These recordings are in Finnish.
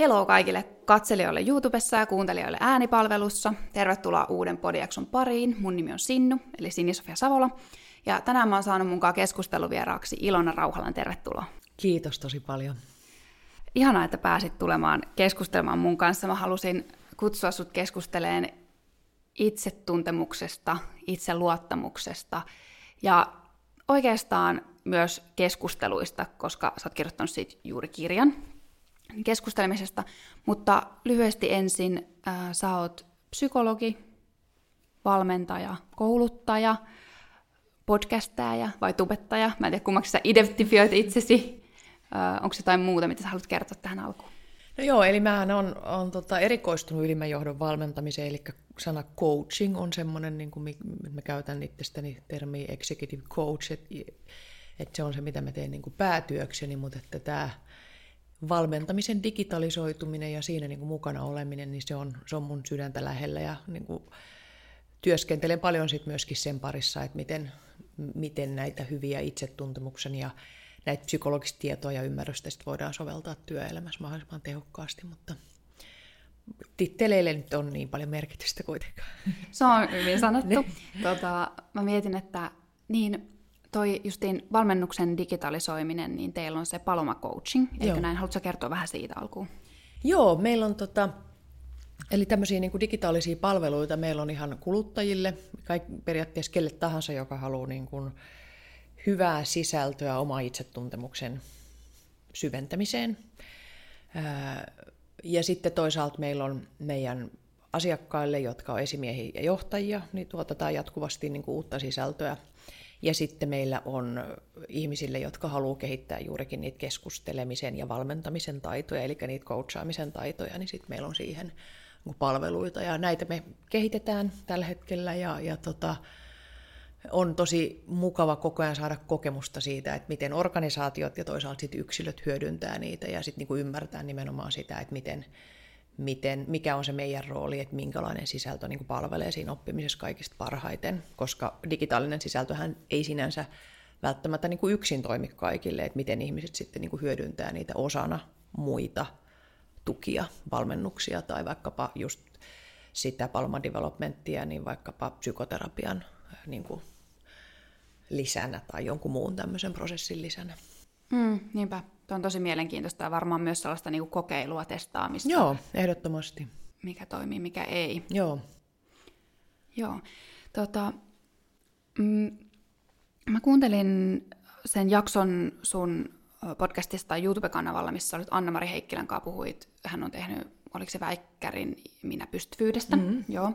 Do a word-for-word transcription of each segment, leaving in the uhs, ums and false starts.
Hello kaikille katselijoille YouTubessa ja kuuntelijoille äänipalvelussa. Tervetuloa uuden podiakson pariin. Mun nimi on Sinnu, eli Sini Sofia Savola. Ja tänään mä oon saanut munkaan keskusteluvieraaksi Ilona Rauhalan. Tervetuloa. Kiitos tosi paljon. Ihanaa, että pääsit tulemaan keskustelemaan mun kanssa. Mä halusin kutsua sut keskusteleen itsetuntemuksesta, itseluottamuksesta ja oikeastaan myös keskusteluista, koska sä oot kirjoittanut siitä juuri kirjan keskustelemisesta. Mutta lyhyesti ensin, äh, sä oot psykologi, valmentaja, kouluttaja, podcastaaja vai tubettaja. Mä en tiedä, kummaksi sä identifioit itsesi. Äh, onko jotain muuta, mitä sä haluat kertoa tähän alkuun? No joo, eli mähän on, on tota erikoistunut ylimmän johdon valmentamiseen, eli sana coaching on semmoinen, niin kuin mä käytän itsestäni termiä executive coach, että et se on se, mitä mä teen niin kuin päätyökseni, mutta että tämä valmentamisen digitalisoituminen ja siinä niin kuin mukana oleminen, niin se on, se on mun sydäntä lähellä ja niin kuin työskentelen paljon sit myöskin sen parissa, että miten, miten näitä hyviä itsetuntemuksen ja näitä psykologista tietoa ja ymmärrystä sit voidaan soveltaa työelämässä mahdollisimman tehokkaasti, mutta titteleille nyt on niin paljon merkitystä kuitenkaan. Se on hyvin sanottu. tota, mä mietin, että niin, toi justiin valmennuksen digitalisoiminen, niin teillä on se Paloma Coaching, eikö näin? Haluatko kertoa vähän siitä alkuun? Joo, meillä on tota, eli tämmöisiä niin kuin digitaalisia palveluita meillä on ihan kuluttajille, kaikki, periaatteessa kelle tahansa, joka haluaa niin kuin hyvää sisältöä oma itsetuntemuksen syventämiseen. Ja sitten toisaalta meillä on meidän asiakkaille, jotka on esimiehiä ja johtajia, niin tuotetaan jatkuvasti niin kuin uutta sisältöä. Ja sitten meillä on ihmisille, jotka haluaa kehittää juurikin niitä keskustelemisen ja valmentamisen taitoja, eli niitä coachaamisen taitoja, niin sitten meillä on siihen palveluita. Ja näitä me kehitetään tällä hetkellä ja, ja tota, on tosi mukava koko ajan saada kokemusta siitä, että miten organisaatiot ja toisaalta sit yksilöt hyödyntää niitä ja sitten niinku ymmärtää nimenomaan sitä, että miten, miten, mikä on se meidän rooli, että minkälainen sisältö niinku palvelee siinä oppimisessa kaikista parhaiten, koska digitaalinen sisältöhän ei sinänsä välttämättä niinku yksin toimi kaikille, että miten ihmiset sitten niinku hyödyntää niitä osana muita tukia, valmennuksia tai vaikkapa just sitä Paloma Developmenttia, niin vaikkapa psykoterapian niin kuin lisänä tai jonkun muun tämmöisen prosessin lisänä. Mm, niinpä. Tuo on tosi mielenkiintoista ja varmaan myös sellaista niin kuin kokeilua, testaamista. Joo, ehdottomasti. Mikä toimii, mikä ei. Joo. Joo. Tota, mm, mä kuuntelin sen jakson sun podcastista YouTube-kanavalla, missä olit Anna-Mari Heikkilän kanssa puhuit. Hän on tehnyt, oliko se Väikkärin Minä pystyvyydestä? Mm-hmm. Joo.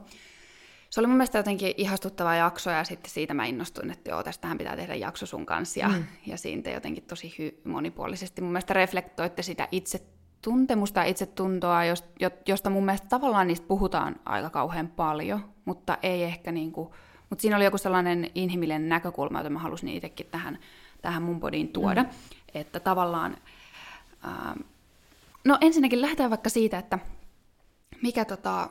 Se oli mun mielestä jotenkin ihastuttava jakso, ja sitten siitä mä innostuin, että joo, tästähän pitää tehdä jakso sun kanssa, ja, mm. ja siinä te jotenkin tosi hy- monipuolisesti mun mielestä reflektoitte sitä itsetuntemusta ja itsetuntoa, josta mun mielestä tavallaan niistä puhutaan aika kauhean paljon, mutta ei ehkä niinku, mutta siinä oli joku sellainen inhimillinen näkökulma, jota mä halusin itsekin tähän, tähän mun podiin tuoda, mm. että tavallaan, ähm, no ensinnäkin lähdetään vaikka siitä, että mikä tota,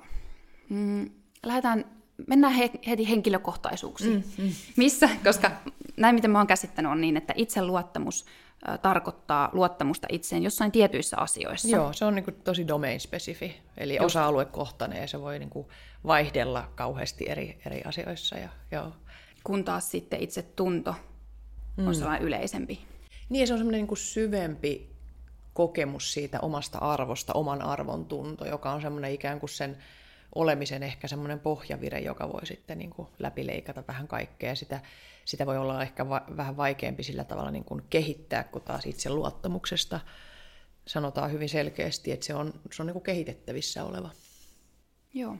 mm, lähdetään mennään heti henkilökohtaisuuksiin, mm, mm. missä, koska näin miten mä oon käsittänyt on niin, että itseluottamus äh, tarkoittaa luottamusta itseen jossain tietyissä asioissa. Joo, se on niin kuin tosi domain-spesifi, eli just osa-aluekohtainen ja se voi niin kuin vaihdella kauheasti eri, eri asioissa. Ja, joo. Kun taas sitten itsetunto on mm. sellainen yleisempi. Niin, se on semmoinen niin kuin syvempi kokemus siitä omasta arvosta, oman arvon tunto, joka on semmoinen ikään kuin sen olemisen ehkä semmoinen pohjavire, joka voi sitten niin kuin läpileikata vähän kaikkea. Sitä, sitä voi olla ehkä va- vähän vaikeampi sillä tavalla niin kuin kehittää, kun taas itse luottamuksesta sanotaan hyvin selkeästi, että se on, se on niin kuin kehitettävissä oleva. Joo.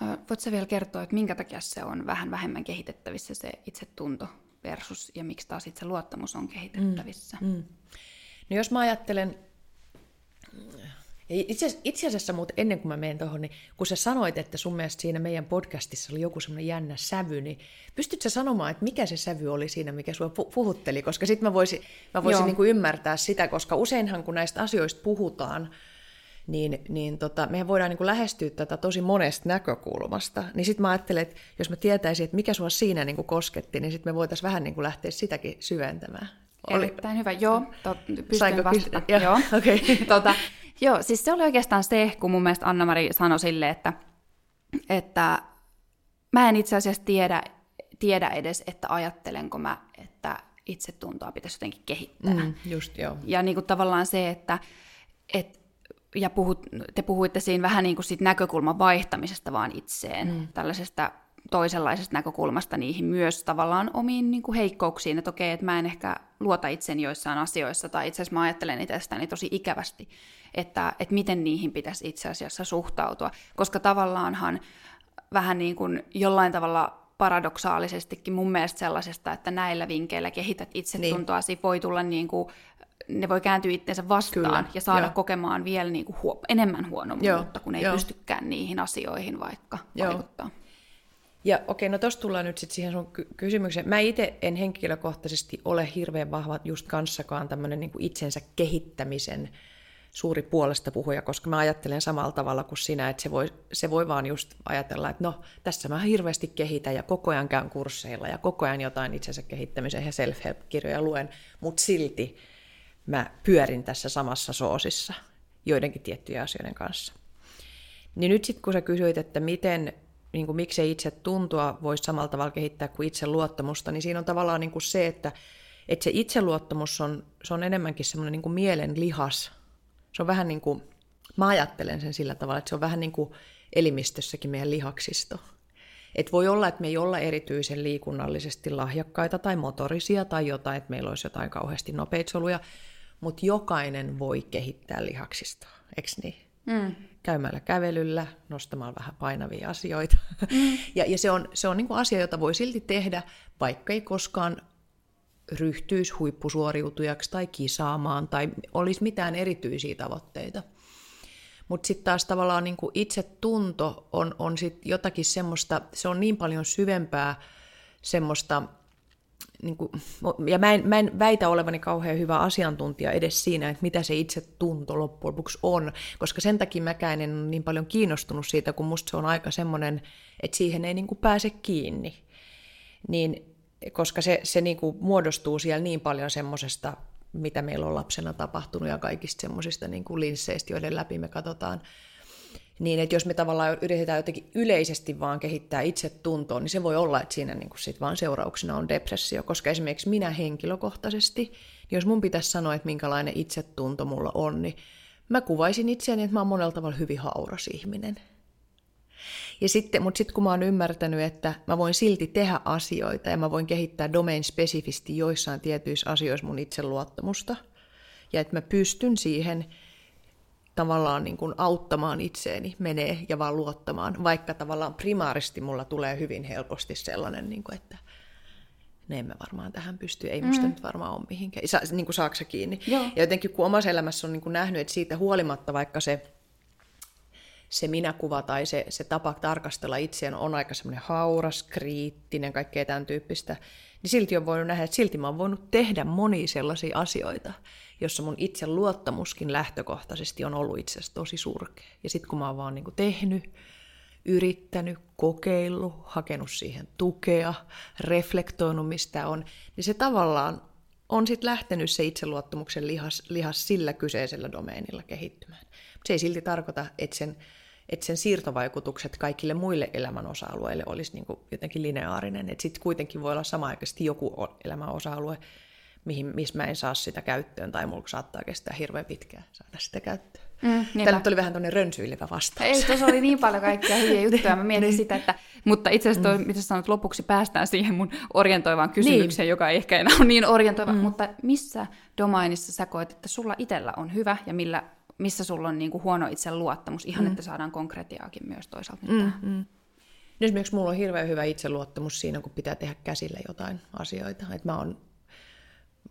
Voitko sä vielä kertoa, että minkä takia se on vähän vähemmän kehitettävissä se itsetunto versus, ja miksi taas itse luottamus on kehitettävissä? Mm, mm. No jos mä ajattelen... Itse asiassa, itse asiassa mutta ennen kuin mä menen tuohon, niin kun sä sanoit, että sun mielestä siinä meidän podcastissa oli joku semmoinen jännä sävy, niin pystytkö sä sanomaan, että mikä se sävy oli siinä, mikä sua puhutteli? Koska sitten mä voisin, mä voisin niin kuin ymmärtää sitä, koska useinhan kun näistä asioista puhutaan, niin, niin tota, mehän voidaan niin kuin lähestyä tätä tosi monesta näkökulmasta. Niin sitten mä ajattelen, että jos mä tietäisin, että mikä sua siinä niin kuin kosketti, niin sitten me voitaisiin vähän niin kuin lähteä sitäkin syventämään. Erittäin oli... hyvä, joo. Tot, pystyn vastata. Joo. Okay. tota, Joo, siis se oli oikeastaan se, kun mun mielestä Anna-Mari sanoi sille, että, että mä en itse asiassa tiedä, tiedä edes, että ajattelenko mä, että itsetuntoa pitäisi jotenkin kehittää. Mm, just, joo. Ja niin kuin tavallaan se, että et, ja puhut, te puhuitte siinä vähän niin kuin siitä näkökulman vaihtamisesta vaan itseen, mm. tällaisesta toisenlaisesta näkökulmasta niihin myös tavallaan omiin niin kuin heikkouksiin, että okei, että mä en ehkä luota itseni joissain asioissa, tai itse asiassa mä ajattelen itsestäni tosi ikävästi, että, että miten niihin pitäisi itse asiassa suhtautua, koska tavallaanhan vähän niin kuin jollain tavalla paradoksaalisestikin mun mielestä sellaisesta, että näillä vinkkeillä kehität itsetuntoasi, niin voi tulla niin kuin, ne voi kääntyä itseensä vastaan. Kyllä, ja saada joo. kokemaan vielä niin kuin huo- enemmän huonommuutta, kun ei joo. pystykään niihin asioihin vaikka joo. vaikuttaa. Ja okei, no tuossa tullaan nyt sitten siihen sun kysymykseen. Mä itse en henkilökohtaisesti ole hirveän vahva just kanssakaan tämmöinen niin kuin itsensä kehittämisen suuri puolesta puhuja, koska mä ajattelen samalla tavalla kuin sinä, että se voi, se voi vaan just ajatella, että no tässä mä hirveästi kehitän ja koko ajan käyn kursseilla ja koko ajan jotain itsensä kehittämisen ja self-help-kirjoja luen, mutta silti mä pyörin tässä samassa soosissa joidenkin tiettyjen asioiden kanssa. Niin nyt sitten kun sä kysyit, että miten, niin kuin miksei itse tuntua voisi samalla tavalla kehittää kuin itseluottamusta, niin siinä on tavallaan niin kuin se, että, että se itseluottamus on, se on enemmänkin semmoinen niin kuin mielen lihas. Se on vähän niin kuin, mä ajattelen sen sillä tavalla, että se on vähän niin kuin elimistössäkin meidän lihaksisto. Et voi olla, että me ei olla erityisen liikunnallisesti lahjakkaita tai motorisia tai jotain, että meillä olisi jotain kauheasti nopeita soluja, mutta jokainen voi kehittää lihaksistoa, eikö niin? Mm. Käymällä kävelyllä, nostamalla vähän painavia asioita. Mm. Ja, ja se on, se on niin kuin asia, jota voi silti tehdä, vaikka ei koskaan ryhtyisi huippusuoriutujaksi tai kisaamaan tai olisi mitään erityisiä tavoitteita. Mutta sitten taas tavallaan niin kuin itsetunto on, on sit jotakin semmoista, se on niin paljon syvempää semmoista, niin kuin, ja mä en, mä en väitä olevani kauhean hyvä asiantuntija edes siinä, että mitä se itsetunto loppujen lopuksi on, koska sen takia mäkään en ole niin paljon kiinnostunut siitä, kun musta se on aika semmoinen, että siihen ei niin kuin pääse kiinni. Niin koska se, se niin kuin muodostuu siellä niin paljon semmoisesta, mitä meillä on lapsena tapahtunut ja kaikista semmoisista niin kuin linsseistä, joiden läpi me katsotaan. Niin, että jos me tavallaan yritetään jotenkin yleisesti vaan kehittää itsetuntoa, niin se voi olla, että siinä niin kuin sit vaan seurauksena on depressio. Koska esimerkiksi minä henkilökohtaisesti, niin jos mun pitäisi sanoa, että minkälainen itsetunto mulla on, niin mä kuvaisin itseäni, että mä oon monella tavalla hyvin hauras ihminen. Ja sitten, mutta sitten kun mä oon ymmärtänyt, että mä voin silti tehdä asioita ja mä voin kehittää domain-spesifisti joissain tietyissä asioissa mun itseluottamusta ja että mä pystyn siihen tavallaan niin kuin auttamaan itseäni, menee ja vaan luottamaan, vaikka tavallaan primaaristi mulla tulee hyvin helposti sellainen, niin kuin, että ne en mä varmaan tähän pysty, ei musta mm. nyt varmaan ole mihinkään, Sa, niin kuin saaksa kiinni. Joo. Ja jotenkin kun omassa elämässä on niin kuin nähnyt, että siitä huolimatta vaikka se se minäkuva tai se, se tapa tarkastella itseään on aika semmoinen hauras, kriittinen, kaikkea tämän tyyppistä, niin silti on voinut nähdä, että silti mä oon voinut tehdä monia sellaisia asioita, jossa mun itse luottamuskin lähtökohtaisesti on ollut itse asiassa tosi surkea. Ja sitten kun mä oon vaan niin kuin tehnyt, yrittänyt, kokeillut, hakenut siihen tukea, reflektoinut mistä on, niin se tavallaan on sitten lähtenyt se itseluottamuksen lihas, lihas sillä kyseisellä domeenilla kehittymään. Se ei silti tarkoita, että sen, että sen siirtovaikutukset kaikille muille elämän osa-alueille olisi niin kuin jotenkin lineaarinen. Sitten kuitenkin voi olla samaaikaisesti joku elämän osa-alue, mihin, missä mä en saa sitä käyttöön, tai mulla saattaa kestää hirveän pitkään saada sitä käyttöön. Mm, Tämä nyt oli vähän tämmöinen rönsyilevä vastaus. Ei, tuossa oli niin paljon kaikkia hyviä juttuja. Mä mietin sitä, että, mutta itse asiassa toi, mm. mitä sanot, lopuksi päästään siihen mun orientoivaan kysymykseen, niin, joka ei ehkä enää ole niin orientoiva, mm. mutta missä domainissa sä koet, että sulla itsellä on hyvä ja millä missä sulla on niinku huono itseluottamus, ihan mm. että saadaan konkretiaakin myös toisaalta. Mm, mm. No esimerkiksi mulla on hirveän hyvä itseluottamus siinä, kun pitää tehdä käsillä jotain asioita. Et mä, on,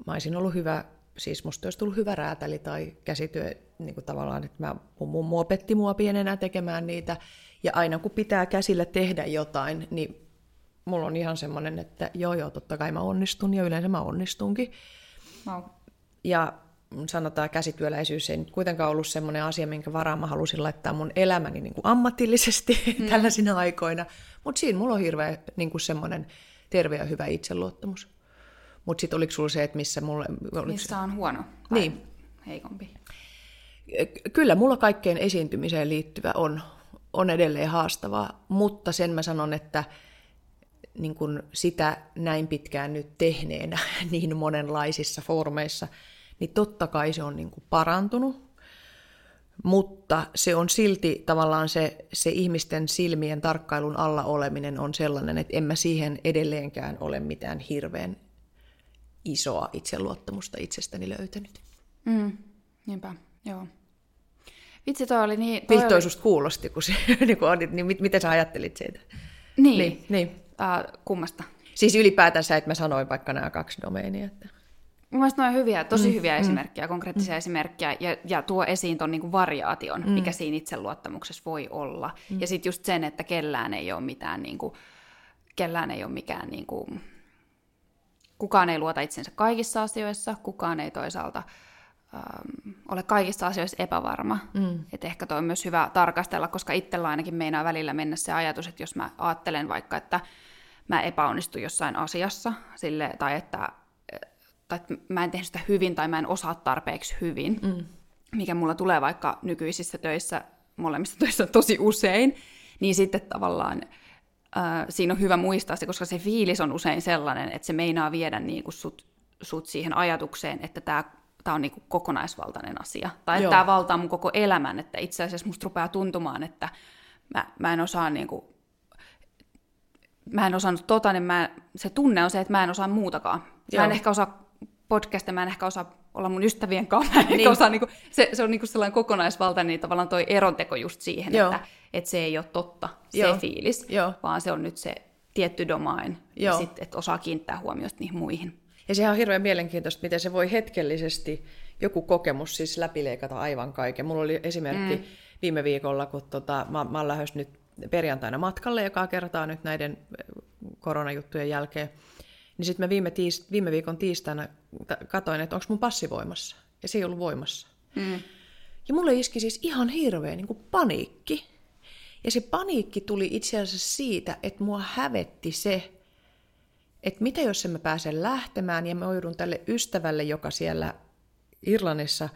mä olisin ollut hyvä, siis musta olisi tullut hyvä räätäli tai käsityö niin tavallaan, että mä, mun mummo opetti mua pienenä tekemään niitä. Ja aina kun pitää käsillä tehdä jotain, niin mulla on ihan semmoinen, että joo joo, totta kai mä onnistun ja yleensä mä onnistunkin. Wow. Ja sanotaan käsityöläisyys ei nyt kuitenkaan ollut semmoinen asia, minkä varaan mä halusin laittaa mun elämäni niin kuin ammatillisesti mm. tällaisina aikoina. Mutta siinä mulla on hirveä niin kuin semmoinen terve ja hyvä itseluottamus. Mutta sitten oliko sulla se, että missä mulla... Oliko... Missä on huono vai niin. heikompi? kyllä mulla kaikkeen esiintymiseen liittyvä on, on edelleen haastavaa, mutta sen mä sanon, että niin kun sitä näin pitkään nyt tehneenä niin monenlaisissa foorumeissa, niin totta kai se on niin kun parantunut, mutta se on silti tavallaan se, se ihmisten silmien tarkkailun alla oleminen on sellainen, että en mä siihen edelleenkään ole mitään hirveän isoa itseluottamusta itsestäni löytänyt. Mm, niinpä, joo. Vitsi, toi oli niin... Vihtoisuus kuulosti, kun se on, niin mit, miten sä ajattelit siitä? Niin, niin, niin. Uh, kummasta. Siis ylipäätänsä, että mä sanoin vaikka nämä kaksi domeenia. Että... Mun mielestä noin hyviä, tosi hyviä mm, esimerkkejä, mm, konkreettisia mm. esimerkkejä, ja, ja tuo esiin ton niinku variaation, mm. mikä siinä itseluottamuksessa voi olla. Mm. Ja sit just sen, että kellään ei ole mitään, niinku, kellään ei ole mikään... Niinku, kukaan ei luota itsensä kaikissa asioissa, kukaan ei toisaalta ähm, ole kaikissa asioissa epävarma. Mm. Et ehkä toi on myös hyvä tarkastella, koska itsellä ainakin meinaa välillä mennä se ajatus, että jos mä ajattelen vaikka, että mä epäonnistun jossain asiassa, sille, tai, että, tai että mä en tehnyt sitä hyvin tai mä en osaa tarpeeksi hyvin, mm. mikä mulla tulee vaikka nykyisissä töissä, molemmissa töissä tosi usein, niin sitten tavallaan... Siinä on hyvä muistaa se, koska se fiilis on usein sellainen, että se meinaa viedä niin kuin sut, sut siihen ajatukseen, että tämä on niin kuin kokonaisvaltainen asia. Tai että tämä valtaa mun koko elämän, että itse asiassa musta rupeaa tuntumaan, että mä, mä en osaa niin kuin, mä en osannut tota, niin mä, se tunne on se, että mä en osaa muutakaan. Joo. Mä en ehkä osaa podcastia, mä en ehkä osaa olla mun ystävien kanssa, mä en niin. ehkä osaa, niin kuin, se, se on niin kuin sellainen kokonaisvaltainen, niin tavallaan toi eronteko just siihen, Joo. että että se ei ole totta, se Joo. fiilis, Joo. vaan se on nyt se tietty domain, Joo. ja sitten, että osaa kiinnittää huomiota niihin muihin. Ja sehän on hirveän mielenkiintoista, miten se voi hetkellisesti joku kokemus siis läpileikata aivan kaiken. Mulla oli esimerkki mm. viime viikolla, kun tota, mä, mä oon lähes nyt perjantaina matkalle, joka kertaa nyt näiden koronajuttujen jälkeen, niin sitten mä viime, tiis, viime viikon tiistaina katsoin, että onko mun passi voimassa, ja se ei ollut voimassa. Mm. Ja mulle iski siis ihan hirveä niin kuin paniikki. Ja se paniikki tuli itse asiassa siitä, että mua hävetti se, että mitä jos en mä pääsen lähtemään ja mä joudun tälle ystävälle, joka siellä Irlannissa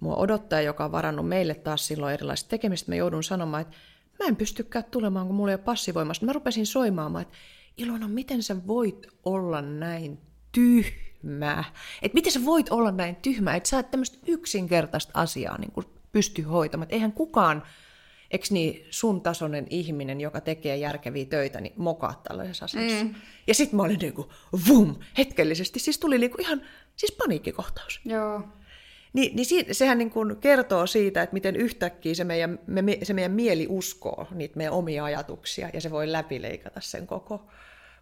mua odottaa, joka on varannut meille taas silloin erilaiset tekemiset, mä joudun sanomaan, että mä en pystykään tulemaan, kun mulla ei ole passivoimasta. Mä rupesin soimaamaan, että Ilona, miten sä voit olla näin tyhmä? Että miten sä voit olla näin tyhmä? Että sä oot tämmöistä yksinkertaista asiaa niin kun pysty hoitamaan. Et eihän kukaan... Eikö niin sun tasoinen ihminen, joka tekee järkeviä töitä, niin mokaa tällaisessa asiassa? Mm. Ja sit mä olin niinku vum, hetkellisesti. Siis tuli niinku ihan siis paniikkikohtaus. Joo. Ni, niin si, sehän niinku kertoo siitä, että miten yhtäkkiä se meidän, me, se meidän mieli uskoo niitä meidän omia ajatuksia, ja se voi läpileikata sen koko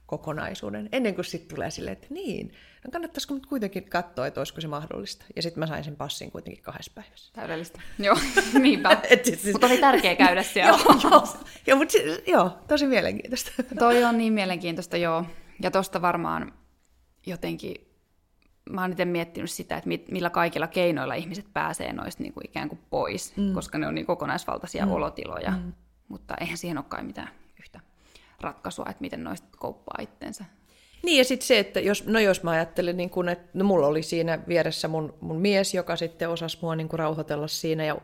kokonaisuuden. Ennen kuin sitten tulee silleen, että niin, no kannattaisiko nyt kuitenkin katsoa, että olisiko se mahdollista. Ja sitten mä sain sen passin kuitenkin kahdessa päivässä. Täydellistä. Joo, niinpä. Siis... Mutta oli tärkeää käydä siellä. joo, joo, mutta siis, joo, tosi mielenkiintoista. Toi on niin mielenkiintoista, joo. Ja tosta varmaan jotenkin, mä oon itse miettinyt sitä, että millä kaikilla keinoilla ihmiset pääsee noista niin kuin ikään kuin pois, mm. koska ne on niin kokonaisvaltaisia mm. olotiloja. Mm. Mutta eihän siihen ole kai mitään yhtä ratkaisua, että miten noista kouppaa itteensä. Niin, ja sitten se, että jos, no jos mä ajattelen, niin kun, että no mulla oli siinä vieressä mun, mun mies, joka sitten osasi mua niin kun rauhoitella siinä, ja,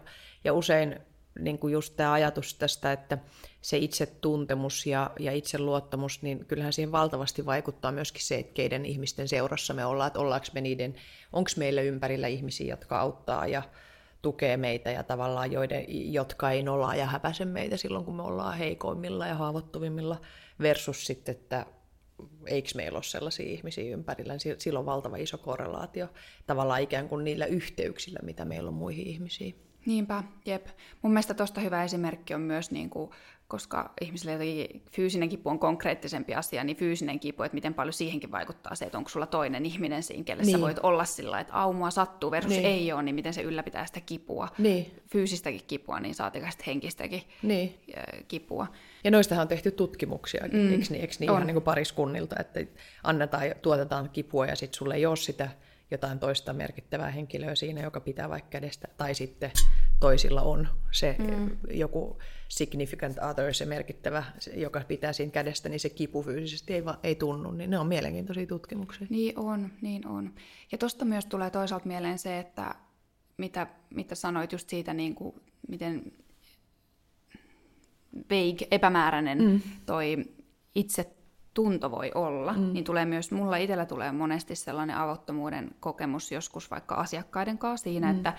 ja usein niin kun just tämä ajatus tästä, että se itsetuntemus ja, ja itseluottamus, niin kyllähän siihen valtavasti vaikuttaa myöskin se, että keiden ihmisten seurassa me ollaan, että ollaanko me niiden, onko meillä ympärillä ihmisiä, jotka auttaa ja tukee meitä ja tavallaan joiden, jotka ei nolaa ja häpäise meitä silloin, kun me ollaan heikoimmilla ja haavoittuvimmilla versus sitten, että eikö meillä ole sellaisia ihmisiä ympärillä. Sillä on valtava iso korrelaatio tavallaan ikään kuin niillä yhteyksillä, mitä meillä on muihin ihmisiin. Niinpä, jep. Mun mielestä tuosta hyvä esimerkki on myös, niin kuin, koska ihmisillä jotenkin fyysinen kipu on konkreettisempi asia, niin fyysinen kipu, että miten paljon siihenkin vaikuttaa se, että onko sulla toinen ihminen siinä, kelle niin. sä voit olla sillä, että aumua sattuu versus niin. ei ole, niin miten se ylläpitää sitä kipua, niin. fyysistäkin kipua, niin saatikaan sitä henkistäkin niin. kipua. Ja noistahan on tehty tutkimuksia, mm. eikö niin, eikö niin ihan niin kuin pariskunnilta, että annetaan, tuotetaan kipua ja sitten sulla ei ole sitä jotain toista merkittävää henkilöä siinä, joka pitää vaikka kädestä, tai sitten toisilla on se mm. joku significant other, se merkittävä, joka pitää siinä kädestä, niin se kipu fyysisesti ei, ei tunnu, niin ne on mielenkiintoisia tutkimuksia. Niin on, niin on. Ja tuosta myös tulee toisaalta mieleen se, että mitä, mitä sanoit just siitä, niin kuin, miten vague, epämääräinen mm. toi itsetunto voi olla, mm. niin tulee myös, mulla itsellä tulee monesti sellainen avottomuuden kokemus joskus vaikka asiakkaiden kanssa siinä, mm. että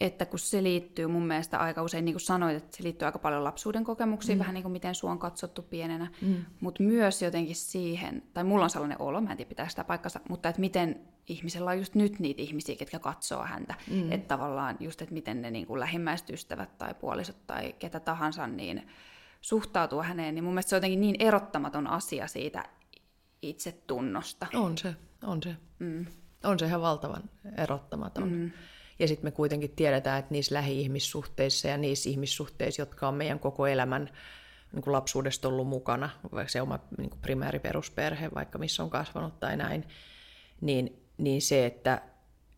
että kun se liittyy mun mielestä aika usein, niin kuin sanoit, että se liittyy aika paljon lapsuuden kokemuksiin, mm. vähän niin kuin miten sua on katsottu pienenä, mm. mutta myös jotenkin siihen, tai mulla on sellainen olo, mä en tiedä pitää sitä paikkansa, mutta että miten ihmisellä on just nyt niitä ihmisiä, ketkä katsoo häntä, mm. että tavallaan just, että miten ne niin kuin lähimmäiset ystävät tai puolisot tai ketä tahansa niin suhtautuu häneen, niin mun mielestä se on jotenkin niin erottamaton asia siitä itsetunnosta. On se, on se. Mm. On se ihan valtavan erottamaton. Mm. Ja sitten me kuitenkin tiedetään, että niissä lähi-ihmissuhteissa ja niissä ihmissuhteissa, jotka on meidän koko elämän niin kuin lapsuudesta ollut mukana, vaikka se oma niin kuin primääri perusperhe, vaikka missä on kasvanut tai näin, niin, niin se, että,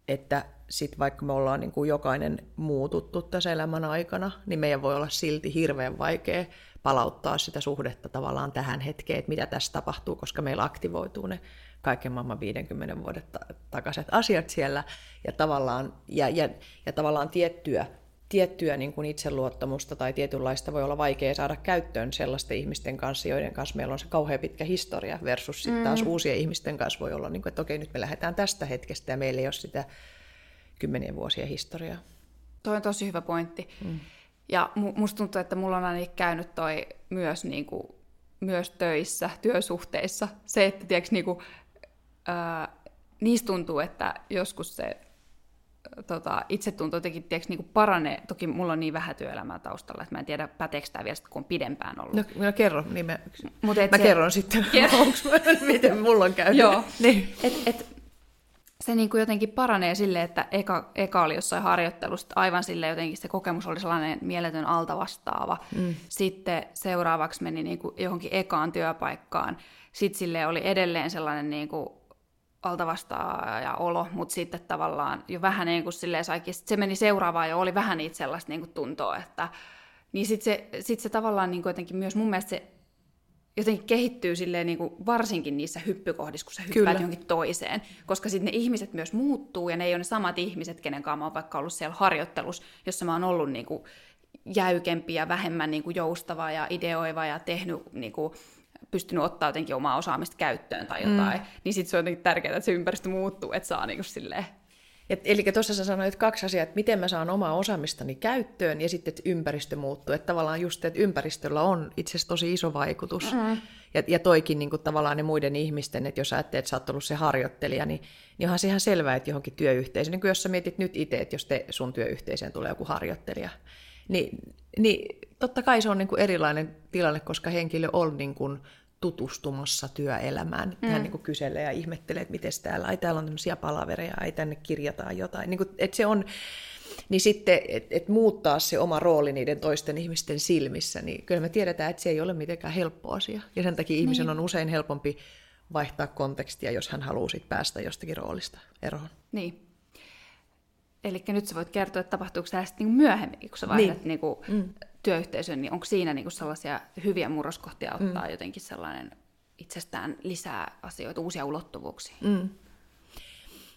että sit vaikka me ollaan niin kuin jokainen muututtu tässä elämän aikana, niin meidän voi olla silti hirveän vaikea palauttaa sitä suhdetta tavallaan tähän hetkeen, että mitä tässä tapahtuu, koska meillä aktivoituu ne kaiken maailman viidenkymmenen vuoden takaiset asiat siellä, ja tavallaan, ja, ja, ja tavallaan tiettyä, tiettyä niin kuin itseluottamusta tai tietynlaista voi olla vaikea saada käyttöön sellaisten ihmisten kanssa, joiden kanssa meillä on se kauhean pitkä historia, versus sitten taas mm. uusien ihmisten kanssa voi olla, niin kuin, että okei, nyt me lähdetään tästä hetkestä, ja meillä ei ole sitä kymmenien vuosien historiaa. Toi on tosi hyvä pointti. Mm. Ja musta tuntuu, että mulla on ainakin käynyt toi myös, niin kuin, myös töissä, työsuhteissa, se, että tiiäks, niin kuin, Äh, niistä tuntuu, että joskus se tota, itsetunto jotenkin tiiäks, niin kuin paranee. Toki mulla on niin vähän työelämää taustalla, että mä en tiedä päteekö tämä vielä, kun on pidempään ollut. No, no kerro, niin mä, mä se, kerron sitten, ker- onks, miten mulla on käynyt. Joo, niin. et, et, se niin kuin jotenkin paranee silleen, että eka, eka oli jossain harjoittelussa, aivan silleen jotenkin se kokemus oli sellainen mieletön altavastaava. Mm. Sitten seuraavaksi meni niin kuin johonkin ekaan työpaikkaan. Sitten silleen oli edelleen sellainen niin kuin altavastaaja olo, mutta sitten tavallaan jo vähän niin kuin silleen saikin, se meni seuraavaan ja oli vähän niitä sellaista niin kuin tuntoa, että niin sitten se, sit se tavallaan niin kuin jotenkin myös mun mielestä se jotenkin kehittyy silleen niin kuin varsinkin niissä hyppykohdissa, kun sä hyppäät johonkin toiseen, koska sitten ne ihmiset myös muuttuu ja ne ei ole ne samat ihmiset, kenen kanssa mä oon vaikka ollut siellä harjoittelussa, jossa mä oon ollut niin kuin jäykempi ja vähemmän niin kuin joustava ja ideoiva ja tehnyt niin kuin pystynyt ottaa jotenkin omaa osaamista käyttöön tai jotain, mm. niin sitten se on jotenkin tärkeää, että se ympäristö muuttuu, että saa niinku silleen. Et, eli tuossa sä sanoit kaksi asiaa, että miten mä saan omaa osaamistani käyttöön ja sitten, että ympäristö muuttuu. Että tavallaan just, että ympäristöllä on itse asiassa tosi iso vaikutus. Mm. Ja, ja toikin niinku tavallaan ne muiden ihmisten, että jos ajattelet, että sä oot ollut se harjoittelija, niin, niin onhan se ihan selvää, että johonkin työyhteisöön, niin kuin jos sä mietit nyt itse, että jos te, sun työyhteisöön tulee joku harjoittelija, niin, niin totta kai se on niin kuin erilainen tilanne, koska henkilö on niin kuin tutustumassa työelämään. Mm. Hän niin kuin kyselee ja ihmettelee, että miten täällä, ai täällä on tämmöisiä palavereja, ai tänne kirjataan jotain. Niin kuin, että se on, niin sitten, että et muuttaa se oma rooli niiden toisten ihmisten silmissä, niin kyllä me tiedetään, että se ei ole mitenkään helppo asia. Ja sen takia ihmisen niin on usein helpompi vaihtaa kontekstia, jos hän haluaa sit päästä jostakin roolista eroon. Niin. Eli nyt sä voit kertoa, että tapahtuuko tämä sitten niinku myöhemmin, kun sä vaihdat niin. niinku mm. työyhteisön, niin onko siinä niinku sellaisia hyviä murroskohtia ottaa mm. jotenkin sellainen itsestään lisää asioita, uusia ulottuvuuksia? Mm.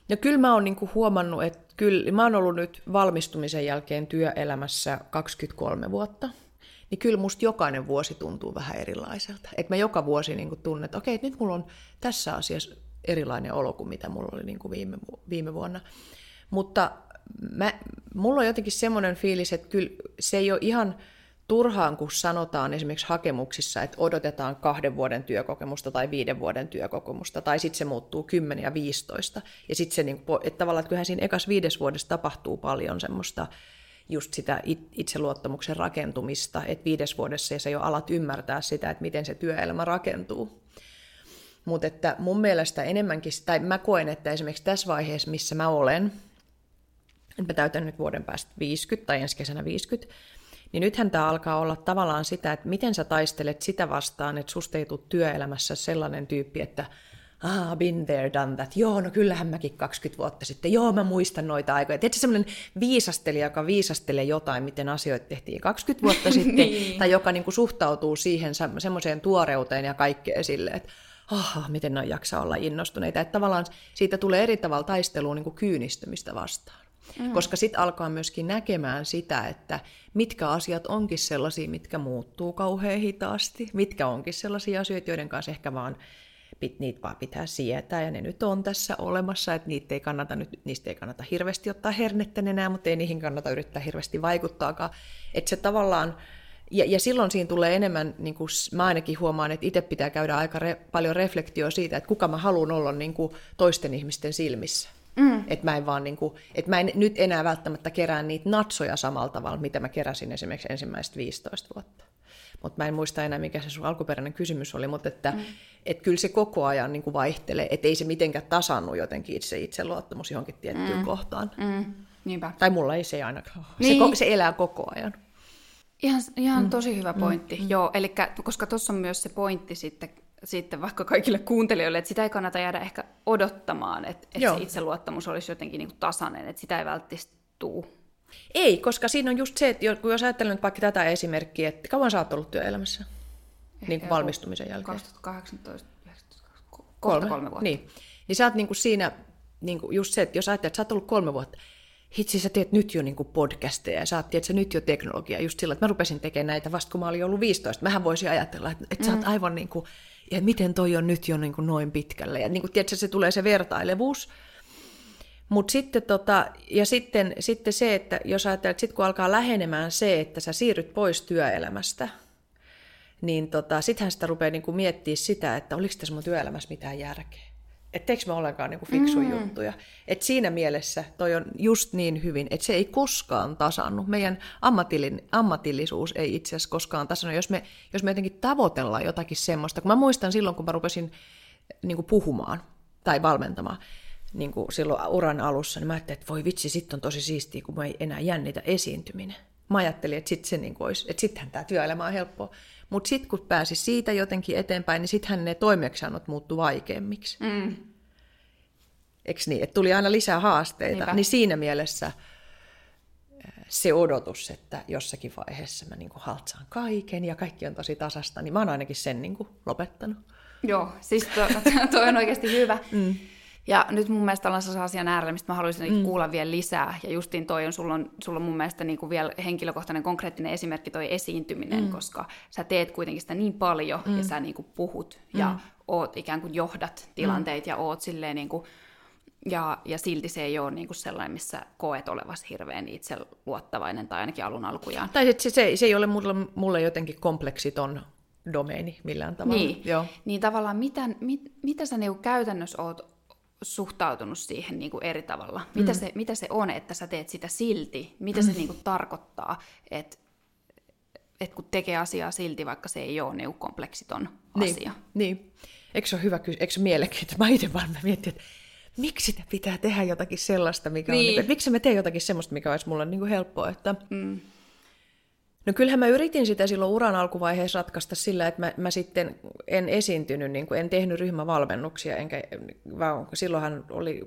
No kyllä mä oon niinku huomannut, että kyllä, mä oon ollut nyt valmistumisen jälkeen työelämässä kaksikymmentäkolme vuotta, niin kyllä musta jokainen vuosi tuntuu vähän erilaiselta. Et mä joka vuosi niinku tunnen, että okei, nyt mulla on tässä asiassa erilainen olo kuin mitä mulla oli niinku viime, viime vuonna. Mutta Mä, mulla on jotenkin semmoinen fiilis, että kyllä se ei ole ihan turhaan, kun sanotaan esimerkiksi hakemuksissa, että odotetaan kahden vuoden työkokemusta tai viiden vuoden työkokemusta, tai sitten se muuttuu kymmenen ja viisitoista. Ja sitten se, niin, että tavallaan, että kyllähän siinä ekas viides vuodessa tapahtuu paljon semmoista just sitä itseluottamuksen rakentumista, että viides vuodessa ja sä jo alat ymmärtää sitä, että miten se työelämä rakentuu. Mutta että mun mielestä enemmänkin, tai mä koen, että esimerkiksi tässä vaiheessa, missä mä olen, mä täytän nyt vuoden päästä viisikymmentä tai ensi kesänä viisikymmentä, niin nythän tämä alkaa olla tavallaan sitä, että miten sä taistelet sitä vastaan, että susta ei tule työelämässä sellainen tyyppi, että ah, been there, done that, joo, no kyllähän mäkin kaksikymmentä vuotta sitten, joo, mä muistan noita aikoja. Tiedätkö semmoinen viisastelija, joka viisastelee jotain, miten asioita tehtiin kaksikymmentä vuotta sitten, niin. tai joka niinku suhtautuu siihen semmoiseen tuoreuteen ja kaikkeen silleen, että aha, miten ne jaksaa olla innostuneita. Että tavallaan siitä tulee eri tavalla taisteluun niinku kyynistymistä vastaan. Mm. Koska sitten alkaa myöskin näkemään sitä, että mitkä asiat onkin sellaisia, mitkä muuttuu kauhean hitaasti, mitkä onkin sellaisia asioita, joiden kanssa ehkä vaan pit, niitä vaan pitää sietää, ja ne nyt on tässä olemassa, että niitä ei kannata, nyt, niistä ei kannata hirveästi ottaa hernettä enää, mutta ei niihin kannata yrittää hirveästi vaikuttaakaan. Että se tavallaan, ja, ja silloin siinä tulee enemmän, niin kuin mä ainakin huomaan, että itse pitää käydä aika re, paljon reflektioa siitä, että kuka mä haluan olla niin kuin toisten ihmisten silmissä. Mm. Että mä en vaan niin kuin, että mä en nyt enää välttämättä kerää niitä natsoja samalla tavalla, mitä mä keräsin esimerkiksi ensimmäiset viisitoista vuotta. Mutta mä en muista enää, mikä se sun alkuperäinen kysymys oli, mutta että, mm. et kyllä se koko ajan niin kuin vaihtelee, että ei se mitenkään tasannu jotenkin itse itseluottamus johonkin tiettyyn mm. kohtaan. Mm. Niinpä. Tai mulla ei se ainakaan niin. se, se elää koko ajan. Ihan, ihan mm. tosi hyvä pointti, mm. joo, eli koska tuossa on myös se pointti sitten, sitten vaikka kaikille kuuntelijoille, että sitä ei kannata jäädä ehkä odottamaan, että, että se itseluottamus olisi jotenkin niin kuin tasainen, että sitä ei välttämättä tule. Ei, koska siinä on just se, että jos ajattelen vaikka tätä esimerkkiä, että kauan sä oot ollut työelämässä niin kuin valmistumisen jälkeen? kaksituhattakahdeksantoista, kaksituhattakahdeksantoista kohta kolme vuotta. Niin, niin sä oot niin kuin siinä, niin kuin just se, että jos ajattelet, että sä oot ollut kolme vuotta, hitsi, sä teet nyt jo niinku podcasteja ja sä oot, tiedät, sä nyt jo teknologiaa just sillä, että mä rupesin tekemään näitä vasta kun mä olin ollut viisitoista. Mähän voisin ajatella, että, että mm. sä oot aivan niinku, ja miten toi on nyt jo niinku noin pitkälle. Ja niinku, tiedät, se tulee se vertailevuus. Mut sitten, tota, ja sitten, sitten se, että jos ajattelet, että sit kun alkaa lähenemään se, että sä siirryt pois työelämästä, niin tota, sittenhän sitä rupeaa niinku miettimään sitä, että oliko tässä mun työelämässä mitään järkeä. Että teekö mä ollenkaan niinku fiksuja mm. juttuja. Että siinä mielessä toi on just niin hyvin, että se ei koskaan tasannu. Meidän ammatillisuus ei itse asiassa koskaan tasannu. Jos me, jos me jotenkin tavoitellaan jotakin semmoista, kun mä muistan silloin, kun mä rupesin niinku puhumaan tai valmentamaan niinku silloin uran alussa, niin mä ajattelin, että voi vitsi, sit on tosi siistiä, kun mä ei enää jännitä esiintyminen. Mä ajattelin, että sit se niinku olisi, että sittenhän tää työelämä on helppoa. Mutta sitten kun pääsi siitä jotenkin eteenpäin, niin sittenhän ne toimeksiannot muuttui vaikeammiksi. Mm. Eikö niin? Että tuli aina lisää haasteita. Niinpä. Niin siinä mielessä se odotus, että jossakin vaiheessa mä niinku haltsaan kaiken ja kaikki on tosi tasasta, niin mä oon ainakin sen niinku lopettanut. Joo, siis toi, toi on oikeasti hyvä. Mm. Ja nyt mun mielestä ollaan sellaisen asian äärellä, mistä mä haluaisin mm. kuulla vielä lisää. Ja justiin toi on, sulla on, sulla on mun mielestä niin kuin vielä henkilökohtainen konkreettinen esimerkki toi esiintyminen, mm. koska sä teet kuitenkin sitä niin paljon mm. ja sä niin kuin puhut mm. ja oot ikään kuin johdat tilanteet mm. ja oot silleen niin kuin, ja, ja silti se ei ole niin kuin sellainen, missä koet olevasi hirveän itseluottavainen tai ainakin alun alkujaan. Tai se, se, se ei ole mulle, mulle jotenkin kompleksiton domeini millään tavalla. Niin, Joo. niin tavallaan mitä, mit, mitä sä niin kuin käytännössä oot suhtautunut siihen niin kuin eri tavalla. Mitä, mm. se, mitä se on, että sä teet sitä silti? Mitä mm. se niin kuin tarkoittaa, että et kun tekee asiaa silti, vaikka se ei ole niin kompleksiton niin, asia? Niin. Eikö se ole hyvä kysymys? Eikö se ole mielenkiintoinen? Mä itse vaan mä mietin, että miksi sitä pitää tehdä jotakin sellaista, mikä niin. on... Niin kuin, miksi mä teen jotakin sellaista, mikä olisi mulle niin kuin helppoa? Että... Mm. No kyllähän mä yritin sitä silloin uran alkuvaiheessa ratkaista sillä, että mä, mä sitten en esiintynyt, niin kuin en tehnyt ryhmävalmennuksia, enkä, vaan silloinhan oli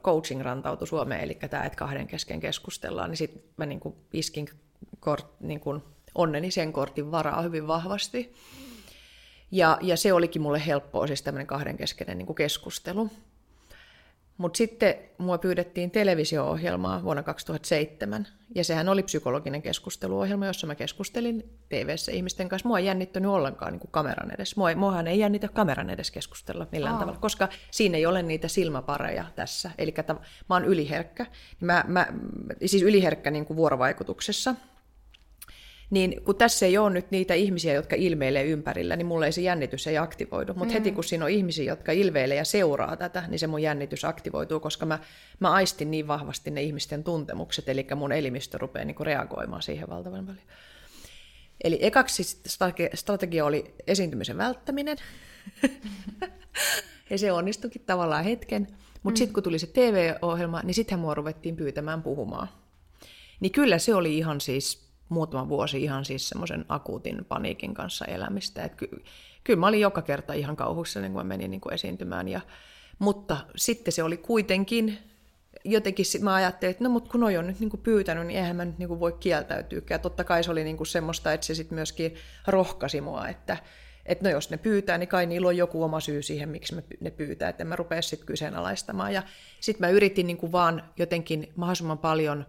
coaching rantautu Suomeen, eli tämä, että kahden kesken keskustellaan, niin sitten mä niin kuin iskin kort, niin kuin onneni sen kortin varaa hyvin vahvasti. Ja, ja se olikin mulle helppoa, siis tämmöinen kahden keskeinen niin kuin keskustelu. Mutta sitten mua pyydettiin televisio-ohjelmaa vuonna kaksituhattaseitsemän, ja sehän oli psykologinen keskusteluohjelma, jossa mä keskustelin T V:ssä ihmisten kanssa. Mua ei jännittänyt ollenkaan niin kuin kameran edes. Mua ei, muahan ei jännitä kameran edes keskustella millään oh. tavalla, koska siinä ei ole niitä silmäpareja tässä. Eli tav- mä oon yliherkkä, mä, mä, siis yliherkkä niin kuin vuorovaikutuksessa. Niin kun tässä ei ole nyt niitä ihmisiä, jotka ilmeilee ympärillä, niin mulle ei se jännitys ei aktivoidu. Mutta mm. heti kun siinä on ihmisiä, jotka ilveilee ja seuraa tätä, niin se mun jännitys aktivoituu, koska mä, mä aistin niin vahvasti ne ihmisten tuntemukset, eli mun elimistö rupeaa niinku reagoimaan siihen valtavan paljon. Eli ekaksi strategia oli esiintymisen välttäminen, ja se onnistuikin tavallaan hetken. Mutta sitten kun tuli se T V-ohjelma, niin sittenhän mua ruvettiin pyytämään puhumaan. Niin kyllä se oli ihan siis... muutama vuosi ihan siis semmoisen akuutin paniikin kanssa elämistä. Et ky- kyllä mä olin joka kerta ihan kauhuissa, kun mä menin niin kuin esiintymään. Ja, mutta sitten se oli kuitenkin, jotenkin mä ajattelin, että no mut kun noi on nyt niin kuin pyytänyt, niin eihän mä nyt niin kuin voi kieltäytyykään. Totta kai se oli niin kuin semmoista, että se sitten myöskin rohkaisi mua, että, Että no jos ne pyytää, niin kai niillä on joku oma syy siihen, miksi ne pyytää, että en mä rupea sitten kyseenalaistamaan. Ja sitten mä yritin niin kuin vaan jotenkin mahdollisimman paljon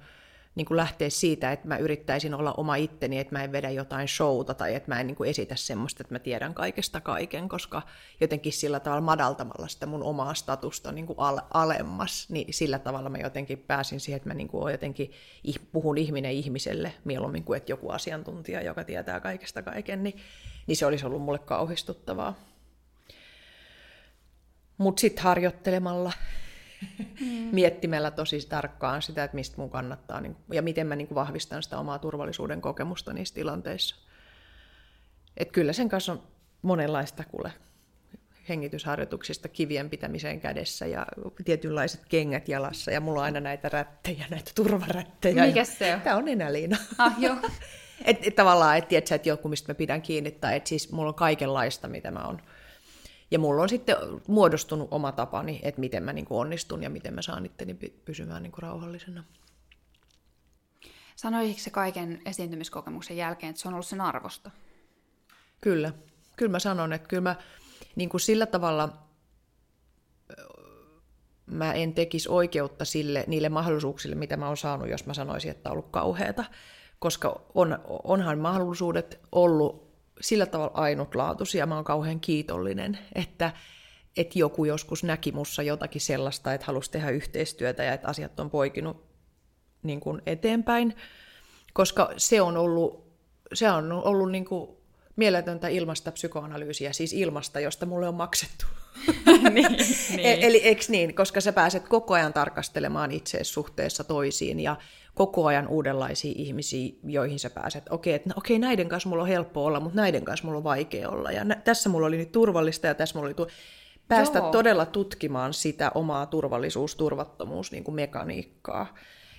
niin kuin lähteä siitä, että mä yrittäisin olla oma itteni, että mä en vedä jotain showta tai että mä en niin kuin esitä semmoista, että mä tiedän kaikesta kaiken, koska jotenkin sillä tavalla madaltamalla sitä mun omaa statusta niin kuin al- alemmas, niin sillä tavalla mä jotenkin pääsin siihen, että mä niin kuin jotenkin puhun ihminen ihmiselle mieluummin kuin että joku asiantuntija, joka tietää kaikesta kaiken, niin, niin se olisi ollut mulle kauhistuttavaa. Mutta sitten harjoittelemalla, Mm. miettimällä tosi tarkkaan sitä, että mistä mun kannattaa niin, ja miten mä niin, vahvistan sitä omaa turvallisuuden kokemusta niissä tilanteissa. Et kyllä sen kanssa on monenlaista kuule hengitysharjoituksista kivien pitämiseen kädessä ja tietynlaiset kengät jalassa ja mulla on aina näitä rättejä, näitä turvarättejä. Mikäs se on? Tää on enäliina. Ah, joo. et, et tavallaan, et tiedät sä, että joku mistä mä pidän kiinni tai että siis mulla on kaikenlaista mitä mä oon. Ja mulla on sitten muodostunut oma tapani, että miten mä niinku onnistun ja miten mä saan itteni pysymään niinku rauhallisena. Sanoisitko se kaiken esiintymiskokemuksen jälkeen, että se on ollut sen arvosta? Kyllä. Kyllä mä sanon, että kyllä mä niinku sillä tavalla mä en tekisi oikeutta sille, niille mahdollisuuksille, mitä mä oon saanut, jos mä sanoisin, että on ollut kauheata. Koska on, onhan mahdollisuudet ollut sillä tavalla ainutlaatuisia. Mä oon kauhean kiitollinen, että, että joku joskus näki mussa jotakin sellaista, että halusi tehdä yhteistyötä ja että asiat on poikinut niin kuin eteenpäin, koska se on ollut, se on ollut niin kuin mieletöntä ilmasta psykoanalyysiä, siis ilmasta, josta mulle on maksettu. niin, niin. Eli eks niin, koska sä pääset koko ajan tarkastelemaan itseäsi suhteessa toisiin ja koko ajan uudenlaisia ihmisiä, joihin sä pääset. Okei, että, okei, näiden kanssa mulla on helppo olla, mutta näiden kanssa mulla on vaikea olla. Ja nä- tässä mulla oli nyt turvallista ja tässä mulla oli... Tu- Päästä Joo. todella tutkimaan sitä omaa turvallisuus, turvattomuus, niin kuin mekaniikkaa.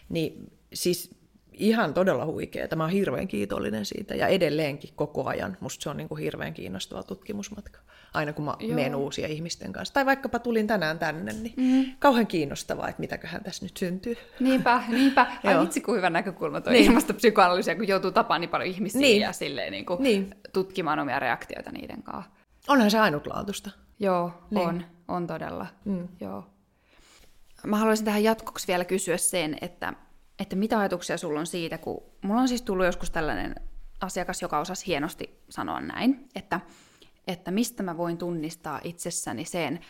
Niin siis ihan todella huikeaa. Mä oon hirveän kiitollinen siitä ja edelleenkin koko ajan. Musta se on niin kuin hirveän kiinnostava tutkimusmatka. Aina kun mä Joo. menen uusia ihmisten kanssa. Tai vaikkapa tulin tänään tänne, niin mm. kauhean kiinnostavaa, että mitäköhän tässä nyt syntyy. Niinpä, niinpä. Ai vitsi, kuin hyvä näkökulma toi niin. ilmasta psykoanalyysiä, kun joutuu tapaan niin paljon ihmisiä niin. ja silleen niin kuin niin. tutkimaan omia reaktioita niiden kanssa. Onhan se ainutlaatuista. Joo, niin. on. On todella. Mm. Joo. Mä haluaisin tähän jatkoksi vielä kysyä sen, että, että mitä ajatuksia sulla on siitä, kun mulla on siis tullut joskus tällainen asiakas, joka osasi hienosti sanoa näin, että että mistä mä voin tunnistaa itsessäni sen,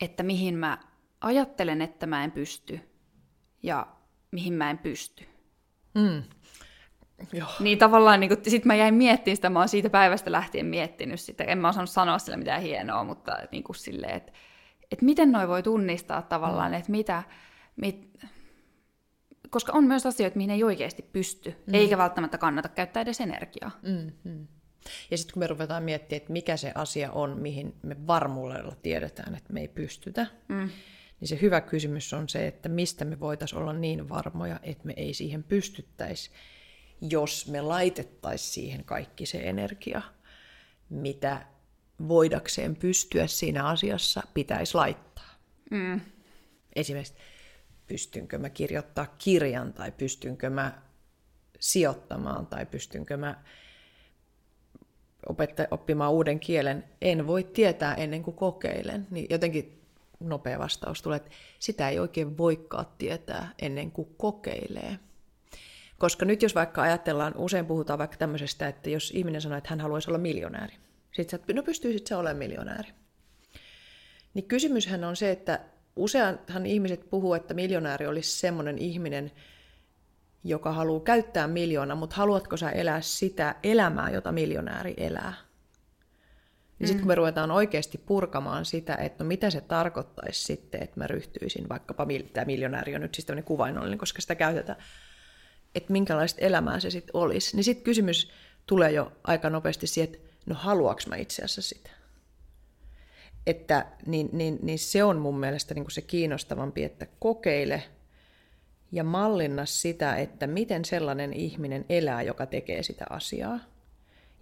että mihin mä ajattelen, että mä en pysty, ja mihin mä en pysty. Mm. Joo. Niin tavallaan, niin kun, sit mä jäin miettimään sitä, mä oon siitä päivästä lähtien miettinyt sitä, en mä osannut sanoa sillä mitään hienoa, mutta niin kuin silleen, että et miten noi voi tunnistaa tavallaan, mm. että mitä... Mit, koska on myös asioita, mihin ei oikeasti pysty, mm. eikä välttämättä kannata käyttää edes energiaa. Mm, mm. Ja sitten kun me ruvetaan miettimään, että mikä se asia on, mihin me varmuudella tiedetään, että me ei pystytä, mm. niin se hyvä kysymys on se, että mistä me voitaisiin olla niin varmoja, että me ei siihen pystyttäisi, jos me laitettaisiin siihen kaikki se energia, mitä voidakseen pystyä siinä asiassa pitäisi laittaa. Mm. Esimerkiksi, pystynkö mä kirjoittaa kirjan, tai pystynkö mä sijoittamaan, tai pystynkö mä... opettaa oppimaan uuden kielen, en voi tietää ennen kuin kokeilen. Niin jotenkin nopea vastaus tulee, että sitä ei oikein voikaan tietää ennen kuin kokeilee. Koska nyt jos vaikka ajatellaan, usein puhutaan vaikka tämmöisestä, että jos ihminen sanoo, että hän haluaisi olla miljonääri, sitten sä, no pystyisit sä olemaan miljonääri. Niin kysymyshän on se, että useanhan ihmiset puhuu, että miljonääri olisi semmoinen ihminen, joka haluaa käyttää miljoonaa, mutta haluatko sä elää sitä elämää, jota miljonääri elää? Mm. Sitten kun me ruvetaan oikeasti purkamaan sitä, että no mitä se tarkoittaisi sitten, että mä ryhtyisin, vaikkapa tämä miljonääri on nyt siis tämmöinen kuvainnollinen, koska sitä käytetään, että minkälaista elämää se sitten olisi. Niin sitten kysymys tulee jo aika nopeasti siihen, että no haluanko mä itse asiassa sitä? Että, niin, niin, niin se on mun mielestä niin kuin se kiinnostavampi, että kokeile, ja mallinna sitä, että miten sellainen ihminen elää, joka tekee sitä asiaa.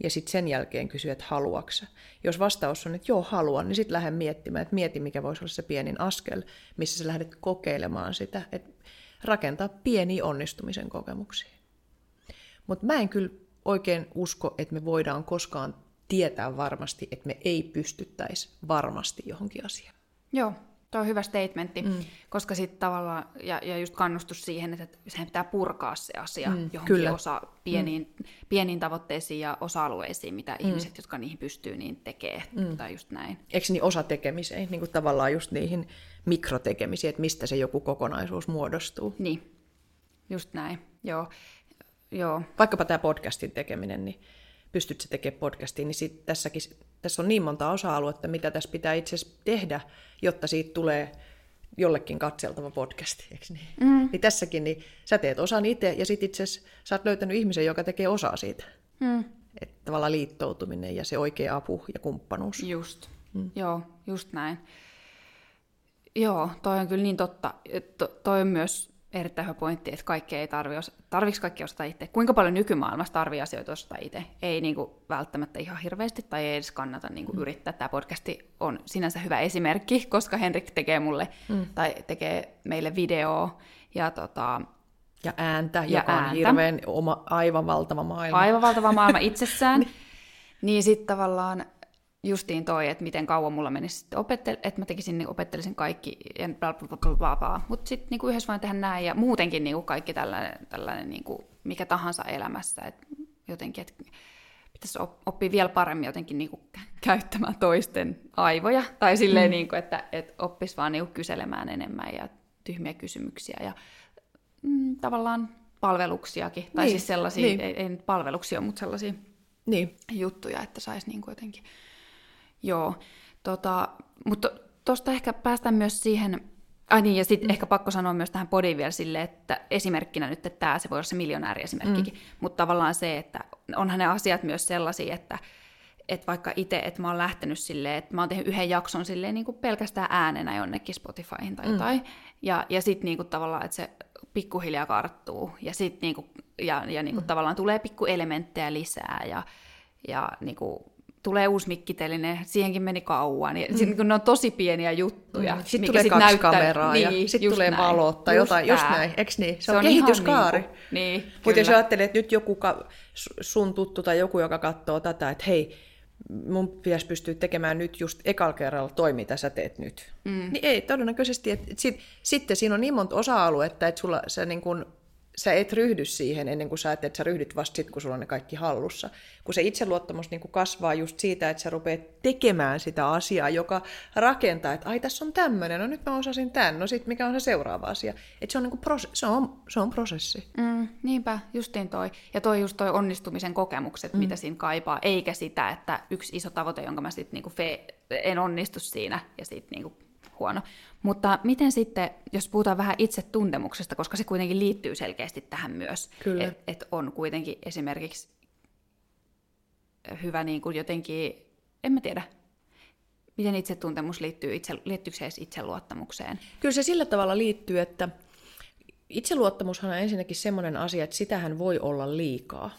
Ja sitten sen jälkeen kysyä, että haluaksä. Jos vastaus on, että joo, haluan, niin sitten lähde miettimään, että mieti, mikä voisi olla se pienin askel, missä sä lähdet kokeilemaan sitä, että rakentaa pieniä onnistumisen kokemuksia. Mutta mä en kyllä oikein usko, että me voidaan koskaan tietää varmasti, että me ei pystyttäisi varmasti johonkin asiaan. Joo, tuo on hyvä statementti, mm. koska sitten tavallaan, ja, ja just kannustus siihen, että sehän pitää purkaa se asia mm, johonkin kyllä. osa pieniin, mm. pieniin tavoitteisiin ja osa-alueisiin, mitä mm. ihmiset, jotka niihin pystyy, niin tekee, mm. tai just näin. Eikö niin osa tekemiseen, niin kuin tavallaan just niihin mikrotekemisiin, että mistä se joku kokonaisuus muodostuu? Niin, just näin, joo. Joo. Vaikkapa tämä podcastin tekeminen, niin pystyt sä tekemään podcastiin, niin sit tässäkin, tässä on niin monta osa-aluetta, mitä tässä pitää itse asiassa tehdä, jotta siitä tulee jollekin katseltava podcasti, eikö niin? Mm. Niin tässäkin niin sä teet osan itse, ja sitten itse asiassa sä oot löytänyt ihmisen, joka tekee osaa siitä. Mm. Että tavallaan liittoutuminen ja se oikea apu ja kumppanuus. Just, mm. joo, just näin. Joo, toi on kyllä niin totta. To, toi on myös... erittäin hyvä pointti, että kaikkea ei tarvitse, tarvitsi kaikki osata itse. Kuinka paljon nykymaailmassa tarvitsee asioita osata itse? Ei niin kuin, välttämättä ihan hirveästi tai ei edes kannata niin kuin, mm. yrittää. Tämä podcasti on sinänsä hyvä esimerkki, koska Henrik tekee mulle mm. tai tekee meille videoa ja, tota, ja ääntä, ja joka ääntä. On hirveän oma, aivan valtava maailma. Aivan valtava maailma itsessään. niin niin sitten tavallaan justiin toi, että miten kauan mulla menisi sitten opettel- että mä tekisin, niin opettelisin kaikki, ja bla bla bla bla bla. Mutta sitten niin yhdessä voin tehdä näin, ja muutenkin niin kuin kaikki tällainen, tällainen niin kuin mikä tahansa elämässä, että jotenkin, että pitäisi oppia vielä paremmin jotenkin niin kuin käyttämään toisten aivoja, tai silleen, mm. niin kuin, että, että oppisi vaan niin kuin kyselemään enemmän, ja tyhmiä kysymyksiä, ja mm, tavallaan palveluksiakin, tai niin, siis sellaisia, niin. ei, ei nyt palveluksia, mutta sellaisia niin. juttuja, että saisi niin kuin jotenkin... Joo, tota, mutta tuosta ehkä päästään myös siihen, ai niin, ja sitten mm. ehkä pakko sanoa myös tähän podiin vielä silleen, että esimerkkinä nyt, että tämä se voi olla se miljonääriesimerkkikin, mm. mutta tavallaan se, että onhan ne asiat myös sellaisia, että, että vaikka itse, että mä oon lähtenyt silleen, että mä oon tehnyt yhden jakson silleen niin kuin pelkästään äänenä jonnekin Spotifyhin tai mm. jotain, ja, ja sitten niin kuin tavallaan, että se pikkuhiljaa karttuu, ja sitten niin kuin, ja, ja niin kuin mm. tavallaan tulee pikkuelementtejä lisää, ja, ja niin kuin, tulee uusi mikkiteline, siihenkin meni kauan. Ja sit, kun ne on tosi pieniä juttuja. Mm. Sitten tulee sit kaksi näyttää... kameraa niin, ja sitten tulee näin. Valot tai just jotain. Tää. Just näin, eikö niin? Se, se on kehityskaari. Niin niin, mutta jos ajattelee, että nyt joku ka... sun tuttu tai joku, joka katsoo tätä, että hei, mun pitäisi pystyä tekemään nyt just ekalla kerralla toi, mitä sä teet nyt. Mm. Niin ei, todennäköisesti. Että sit, sitten siinä on niin monta osa-aluetta, että sulla se niin kun... Sä et ryhdy siihen ennen kuin sä et, että sä ryhdyt vasta sitten, kun sulla on ne kaikki hallussa. Kun se itseluottamus niin kuin kasvaa just siitä, että sä rupeat tekemään sitä asiaa, joka rakentaa, että ai tässä on tämmöinen, no nyt mä osasin tämän, no sit mikä on se seuraava asia. Että se on, niin kuin proses- se on, se on prosessi. Mm, niinpä, justiin toi. Ja toi just toi onnistumisen kokemukset, mm. mitä siinä kaipaa, eikä sitä, että yksi iso tavoite, jonka mä sit niin kuin fe- en onnistu siinä ja sit niin kuin huono. Mutta miten sitten, jos puhutaan vähän itsetuntemuksesta, koska se kuitenkin liittyy selkeästi tähän myös, että et on kuitenkin esimerkiksi hyvä niin kuin jotenkin, en mä tiedä, miten itsetuntemus liittyy, itse, liittyykö se edes itseluottamukseen? Kyllä se sillä tavalla liittyy, että itseluottamushan on ensinnäkin semmoinen asia, että sitähän voi olla liikaa.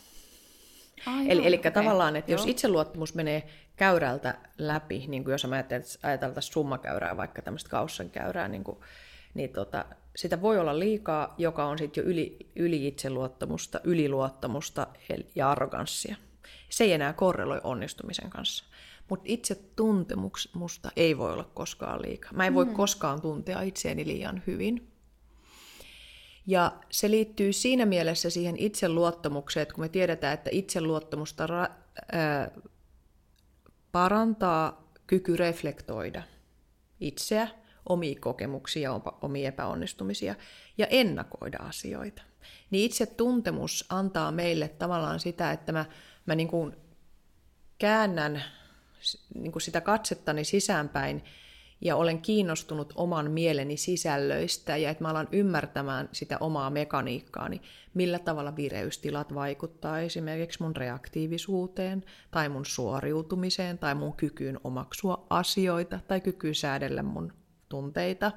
Ai eli joo, eli okay. tavallaan, että joo. jos itseluottamus menee käyrältä läpi, niin kuin jos ajateltaisiin summakäyrää, vaikka tämmöistä kaussan käyrää, niin, kuin, niin tota, sitä voi olla liikaa, joka on sitten jo yli, yli itseluottamusta, yliluottamusta ja arroganssia. Se ei enää korreloi onnistumisen kanssa. Mutta itsetuntemusta ei voi olla koskaan liikaa. Mä en voi mm. koskaan tuntea itseäni liian hyvin. Ja se liittyy siinä mielessä siihen itseluottamukseen, että kun me tiedetään, että itseluottamusta ra- ää, parantaa kyky reflektoida itseä, omia kokemuksia, omia epäonnistumisia ja ennakoida asioita, niin itsetuntemus antaa meille tavallaan sitä, että mä, mä niin kuin käännän niin kuin sitä katsettani sisäänpäin, ja olen kiinnostunut oman mieleni sisällöistä ja että mä alan ymmärtämään sitä omaa mekaniikkaani, millä tavalla vireystilat vaikuttaa esimerkiksi mun reaktiivisuuteen tai mun suoriutumiseen tai mun kykyyn omaksua asioita tai kykyyn säädellä mun tunteita,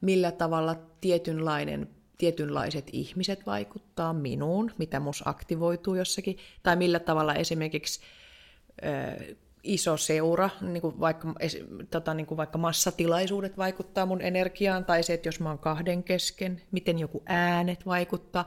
millä tavalla tietynlainen, tietynlaiset ihmiset vaikuttaa minuun, mitä mus aktivoituu jossakin tai millä tavalla esimerkiksi... Öö, iso seura, niin kuin vaikka, tota, niin kuin vaikka massatilaisuudet vaikuttaa mun energiaan, tai se, että jos mä oon kahden kesken, miten joku äänet vaikuttaa.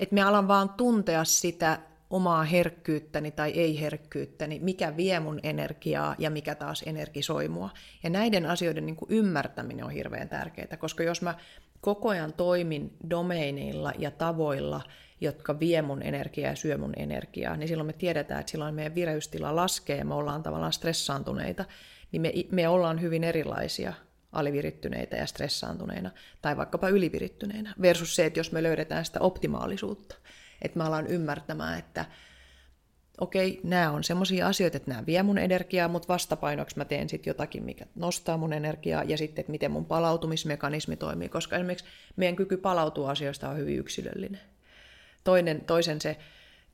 Että me alan vaan tuntea sitä omaa herkkyyttäni tai ei-herkkyyttäni, mikä vie mun energiaa ja mikä taas energisoi mua. Ja näiden asioiden niin kuin ymmärtäminen on hirveän tärkeää, koska jos mä koko ajan toimin domeineilla ja tavoilla, jotka vie mun energiaa ja syö mun energiaa, niin silloin me tiedetään, että silloin meidän vireystila laskee ja me ollaan tavallaan stressaantuneita, niin me, me ollaan hyvin erilaisia alivirittyneitä ja stressaantuneina tai vaikkapa ylivirittyneinä versus se, että jos me löydetään sitä optimaalisuutta. Että mä alan ymmärtämään, että okei, nämä on semmoisia asioita, että nämä vie mun energiaa, mutta vastapainoksi mä teen sitten jotakin, mikä nostaa mun energiaa, ja sitten, että miten mun palautumismekanismi toimii, koska esimerkiksi meidän kyky palautua asioista on hyvin yksilöllinen. Toinen, toisen se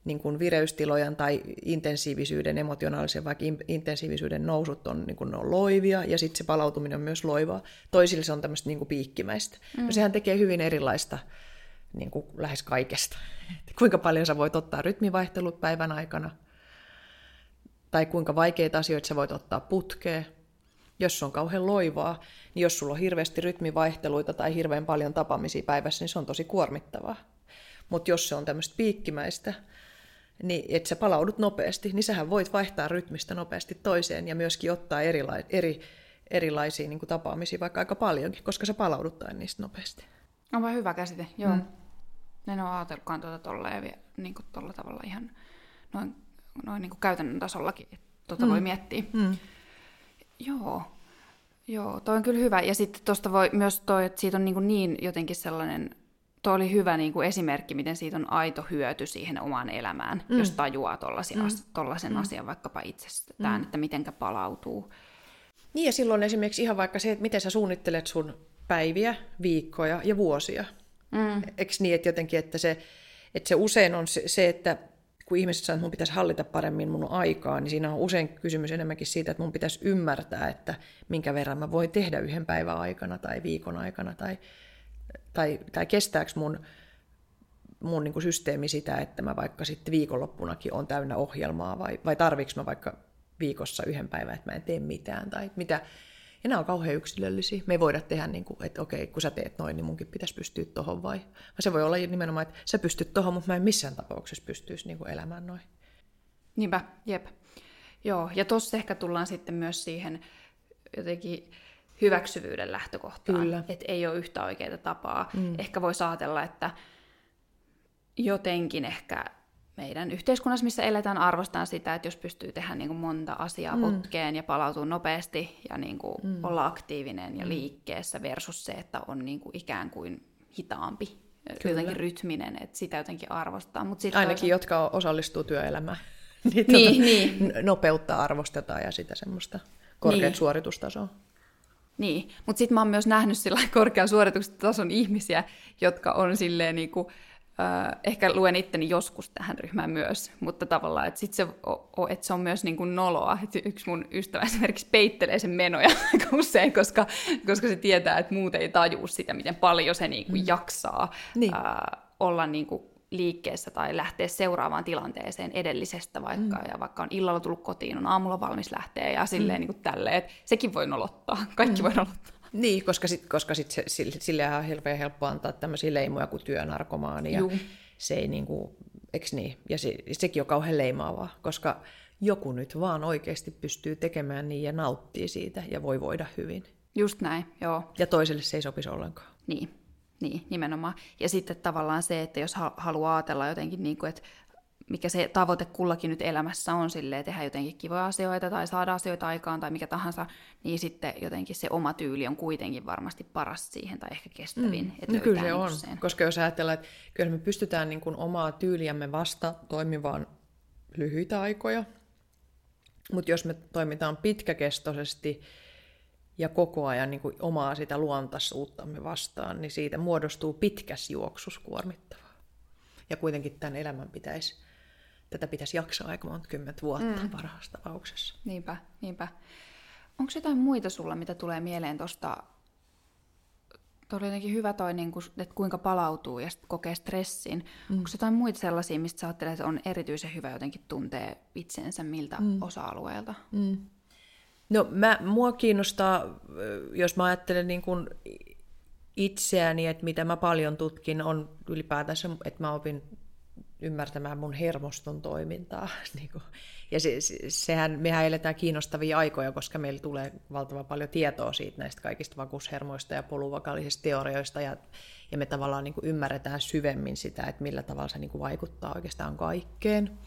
niin kuin vireystilojan tai intensiivisyyden, emotionaalisen vaikka intensiivisyyden nousut on, niin kuin ne on loivia, ja sitten se palautuminen on myös loivaa. Toisille se on tämmöistä niin kuin piikkimäistä. Mm. No, sehän tekee hyvin erilaista niin kuin lähes kaikesta. Et kuinka paljon sä voit ottaa rytmivaihtelut päivän aikana, tai kuinka vaikeita asioita sä voit ottaa putkeen. Jos se on kauhean loivaa, niin jos sulla on hirveästi rytmivaihteluita tai hirveän paljon tapaamisia päivässä, niin se on tosi kuormittavaa. Mutta jos se on tämmöistä piikkimäistä, niin että sä palaudut nopeasti, niin sähän voit vaihtaa rytmistä nopeasti toiseen ja myöskin ottaa erila- eri, erilaisia niin kuin tapaamisia vaikka aika paljonkin, koska sä palaudut aina niistä nopeasti. Onpa hyvä käsite, joo. Mm. En ole ajatellutkaan tuota tolleen vielä, niin kuin tolla tavalla ihan noin, noin niin kuin käytännön tasollakin, että tuota mm. voi miettiä. Mm. Joo, joo, toi on kyllä hyvä. Ja sitten tuosta voi myös toi, että siitä on niin, niin jotenkin sellainen, toi oli hyvä niin kuin esimerkki, miten siitä on aito hyöty siihen omaan elämään, mm. jos tajuaa tollaisen mm. asian vaikkapa itsestään, mm. että mitenkä palautuu. Niin ja silloin esimerkiksi ihan vaikka se, että miten sä suunnittelet sun päiviä, viikkoja ja vuosia. Mm. Eikö niin, että jotenkin, että se, että se usein on se, että kun ihmiset sanoo, että mun pitäisi hallita paremmin mun aikaa, niin siinä on usein kysymys enemmänkin siitä, että mun pitäisi ymmärtää, että minkä verran mä voin tehdä yhden päivän aikana tai viikon aikana, tai, tai, tai kestääkö mun, mun niin kuin systeemi sitä, että mä vaikka sitten viikonloppunakin on täynnä ohjelmaa, vai, vai tarviinko mä vaikka viikossa yhden päivän, että mä en tee mitään, tai mitä. Ja nämä on kauhean yksilöllisiä. Me ei voida tehdä, niin kuin, että okei, kun sä teet noin, niin munkin pitäisi pystyä tohon vai. Se voi olla nimenomaan, että sä pystyt tohon, mutta mä en missään tapauksessa pystyisi niin kuin elämään noin. Niinpä, jep. Joo, ja tossa ehkä tullaan sitten myös siihen jotenkin hyväksyvyyden lähtökohtaan. Kyllä. Että ei ole yhtä oikeaa tapaa. Mm. Ehkä voisi ajatella, että jotenkin ehkä meidän yhteiskunnassa, missä eletään, arvostetaan sitä, että jos pystyy tehdä niin kuin monta asiaa putkeen mm. ja palautuu nopeasti ja niin kuin mm. olla aktiivinen ja liikkeessä versus se, että on niin kuin ikään kuin hitaampi, kyllä, jotenkin rytminen, että sitä jotenkin arvostaa. Mut sit ainakin, toisaalta jotka osallistuu työelämään, niin, tuota, niin, niin nopeutta arvostetaan ja sitä semmoista korkeat niin suoritustasoa. Niin, mutta sitten mä oon myös nähnyt sillä korkean suoritustason ihmisiä, jotka on silleen niin kuin Uh, ehkä luen itteni joskus tähän ryhmään myös, mutta tavallaan, että sit se, o, o, et se on myös niin kuin noloa. Et yksi mun ystävä esimerkiksi peittelee sen menoja aika usein, koska, koska se tietää, että muut ei tajuu sitä, miten paljon se niin kuin mm. jaksaa niin. uh, olla niin kuin liikkeessä tai lähteä seuraavaan tilanteeseen edellisestä, vaikka, mm. ja vaikka on illalla tullut kotiin, on aamulla valmis lähteä ja silleen mm. niin kuin tälleen, että sekin voi nolottaa, kaikki mm. voi nolottaa. Niin, koska, sit, koska sit se, sillehän on hirveän helppo antaa tämmöisiä leimoja kuin työnarkomaani. Ja, se ei niinku, eiks niin? Ja se, sekin on kauhean leimaavaa, koska joku nyt vaan oikeasti pystyy tekemään niin ja nauttii siitä ja voi voida hyvin. Just näin, joo. Ja toiselle se ei sopisi ollenkaan. Niin, niin nimenomaan. Ja sitten tavallaan se, että jos haluaa ajatella jotenkin, niin kuin, että mikä se tavoite kullakin nyt elämässä on, silleen tehdä jotenkin kivoja asioita tai saada asioita aikaan tai mikä tahansa, niin sitten jotenkin se oma tyyli on kuitenkin varmasti paras siihen tai ehkä kestävin. Mm. Että no kyllä se on, sen. Koska jos ajatellaan, että kyllä me pystytään niin kuin omaa tyyliämme vasta toimimaan lyhyitä aikoja, mutta jos me toimitaan pitkäkestoisesti ja koko ajan niin kuin omaa sitä luontaisuuttamme vastaan, niin siitä muodostuu pitkäs juoksus kuormittavaa. Ja kuitenkin tämän elämän pitäisi Tätä pitäisi jaksaa aika monta kymmentä vuotta mm. parhaassa tapauksessa. Niinpä, niinpä. Onko jotain muita sulla, mitä tulee mieleen tuosta? Tuo oli jotenkin hyvä toi, niin kuin, että kuinka palautuu ja kokee stressin. Mm. Onko jotain muita sellaisia, mistä sä ajattelet, että on erityisen hyvä jotenkin tuntea itsensä miltä mm. osa-alueelta? Mm. No mä, mua kiinnostaa, jos mä ajattelen niin kuin itseäni, että mitä mä paljon tutkin, on ylipäätänsä, että mä opin ymmärtämään mun hermoston toimintaa. Ja se, se, sehän, mehän eletään kiinnostavia aikoja, koska meillä tulee valtavan paljon tietoa siitä näistä kaikista vakuushermoista ja poluvakaalisista teorioista, ja, ja me tavallaan niin kuin ymmärretään syvemmin sitä, että millä tavalla se niin kuin vaikuttaa oikeastaan kaikkeen.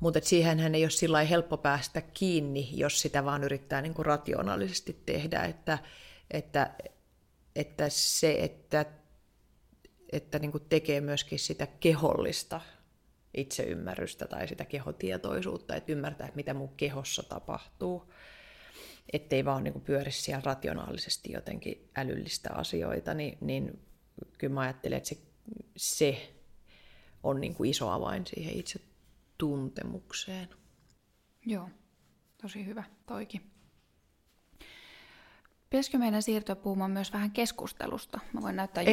Mutta siihenhän ei ole sillä lailla helppo päästä kiinni, jos sitä vaan yrittää niin kuin rationaalisesti tehdä, että, että, että se, että että niin kuin tekee myöskin sitä kehollista itseymmärrystä tai sitä kehotietoisuutta, että ymmärtää, että mitä mun kehossa tapahtuu, ettei vaan niin kuin pyöri siellä rationaalisesti jotenkin älyllistä asioita, niin, niin kyllä mä ajattelen, että se, se on niin kuin iso avain siihen itse tuntemukseen. Joo, tosi hyvä toikin. Pitäisikö meidän siirtyä puhumaan myös vähän keskustelusta? Mä voin näyttää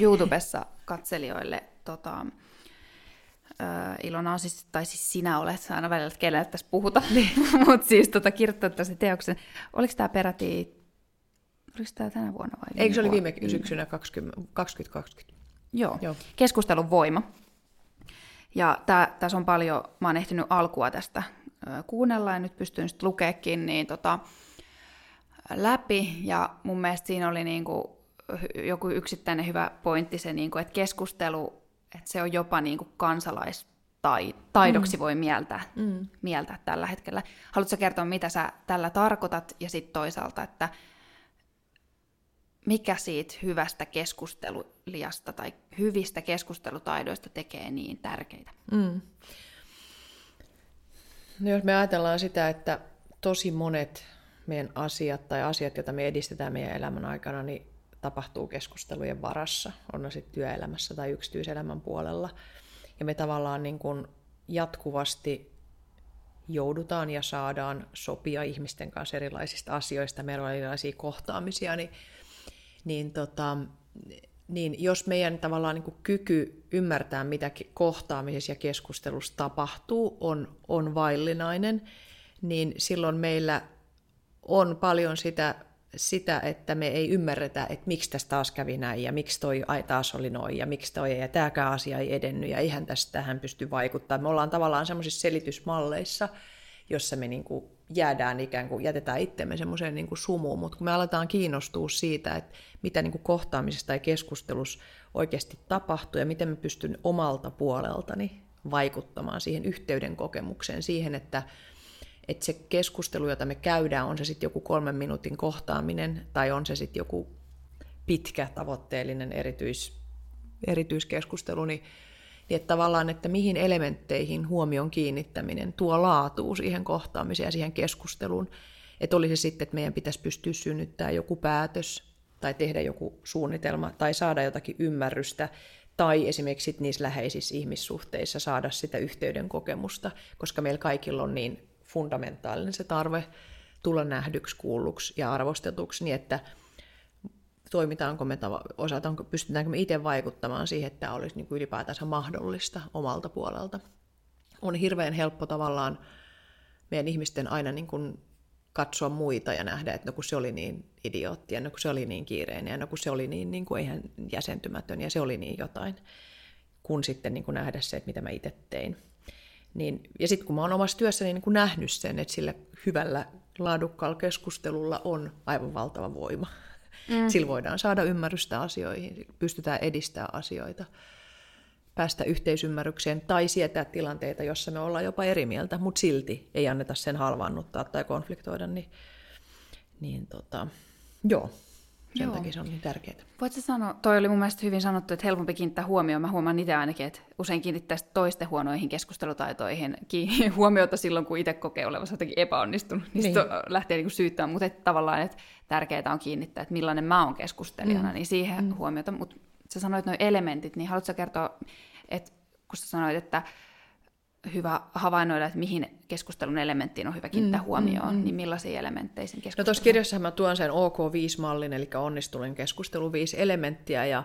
YouTubessa katselijoille. Tota, Ilona on siis, tai siis sinä olet, aina välillä kenellä tässä puhuta, mutta siis tota, kirjoittanut tästä teoksen. Oliko tämä peräti, oliko tämä tänä vuonna vai viime Eikö se oli viime syksynä kaksituhattakaksikymmentä? Joo, Joo. Keskustelun voima. Ja tää, tässä on paljon, mä oon ehtinyt alkua tästä kuunnella ja nyt pystyn sitten lukeekin, niin tota... läpi, ja mun mielestä siinä oli niin kuin joku yksittäinen hyvä pointti se, niin kuin, että keskustelu, että se on jopa niin kuin kansalaistaidoksi mm. voi mieltää, mm. mieltää tällä hetkellä. Haluatko kertoa, mitä sä tällä tarkoitat, ja sitten toisaalta, että mikä siitä hyvästä keskusteluliasta tai hyvistä keskustelutaidoista tekee niin tärkeitä? Mm. No jos me ajatellaan sitä, että tosi monet meidän asiat tai asiat, joita me edistetään meidän elämän aikana, niin tapahtuu keskustelujen varassa, on ne sitten työelämässä tai yksityiselämän puolella. Ja me tavallaan niin kun jatkuvasti joudutaan ja saadaan sopia ihmisten kanssa erilaisista asioista, meillä on erilaisia kohtaamisia, niin, niin, tota, niin jos meidän tavallaan niin kun kyky ymmärtää, mitä kohtaamisessa ja keskustelussa tapahtuu, on, on vaillinainen, niin silloin meillä on paljon sitä, sitä, että me ei ymmärretä, että miksi tässä taas kävi näin, ja miksi toi ai, taas oli noin, ja miksi toi, ja tämäkään asia ei edennyt, ja eihän tässä tähän pysty vaikuttamaan. Me ollaan tavallaan semmoisissa selitysmalleissa, jossa me niin kuin jäädään ikään kuin, jätetään itsemme semmoiseen niin kuin sumuun, mutta kun me aletaan kiinnostua siitä, että mitä niin kuin kohtaamisessa tai keskustelussa oikeasti tapahtuu, ja miten me pystyn omalta puoleltani vaikuttamaan siihen yhteyden kokemukseen, siihen, että että se keskustelu, jota me käydään, on se sitten joku kolmen minuutin kohtaaminen, tai on se sitten joku pitkä tavoitteellinen erityis, erityiskeskustelu, niin, niin että tavallaan, että mihin elementteihin huomion kiinnittäminen tuo laatua siihen kohtaamiseen ja siihen keskusteluun, että oli se sitten, että meidän pitäisi pystyä synnyttämään joku päätös, tai tehdä joku suunnitelma, tai saada jotakin ymmärrystä, tai esimerkiksi niissä läheisissä ihmissuhteissa saada sitä yhteyden kokemusta, koska meillä kaikilla on niin fundamentaalinen se tarve tulla nähdyksi, kuulluksi ja arvostetuksi, niin että toimitaanko me, osataanko, pystytäänkö me itse vaikuttamaan siihen, että tämä olisi niin kuin ylipäätänsä mahdollista omalta puolelta. On hirveän helppo tavallaan meidän ihmisten aina niin kuin katsoa muita ja nähdä, että no kun se oli niin idiootti, ja no kun se oli niin kiireinen, ja no kun se oli niin, niin kuin eihän jäsentymätön, ja se oli niin jotain, kun sitten niin kuin nähdä se, että mitä mä itse tein. Niin, ja sitten kun mä oon omassa työssäni niin kun nähnyt sen, että sillä hyvällä laadukkaalla keskustelulla on aivan valtava voima. Mm. Sillä voidaan saada ymmärrystä asioihin, pystytään edistämään asioita, päästä yhteisymmärrykseen tai sietää tilanteita, jossa me ollaan jopa eri mieltä, mutta silti ei anneta sen halvaannuttaa tai konfliktoida. Niin, niin tota, joo, sen joo. takia se on niin tärkeää. Voitko sanoa, toi oli mun mielestä hyvin sanottu, että helpompi kiinnittää huomioon. Mä huomaan itse ainakin, että usein kiinnittäisi toisten huonoihin keskustelutaitoihin kiinni huomiota silloin, kun itse kokee olevansa jotenkin epäonnistunut. Niin, niin. lähtee niin syyttämään, mutta että tavallaan että tärkeää on kiinnittää, että millainen mä oon keskustelijana, mm. niin siihen mm. huomiota. Mutta sä sanoit nuo elementit, niin haluatko kertoa, että kun sä sanoit, että hyvä havainnoida, että mihin keskustelun elementtiin on hyvä kiinnittää mm, huomioon, mm, niin millaisiin elementteihin keskusteluun? No tuossa kirjassahan mä tuon sen O K viisi mallin, eli onnistuneen keskustelun viisi elementtiä, ja,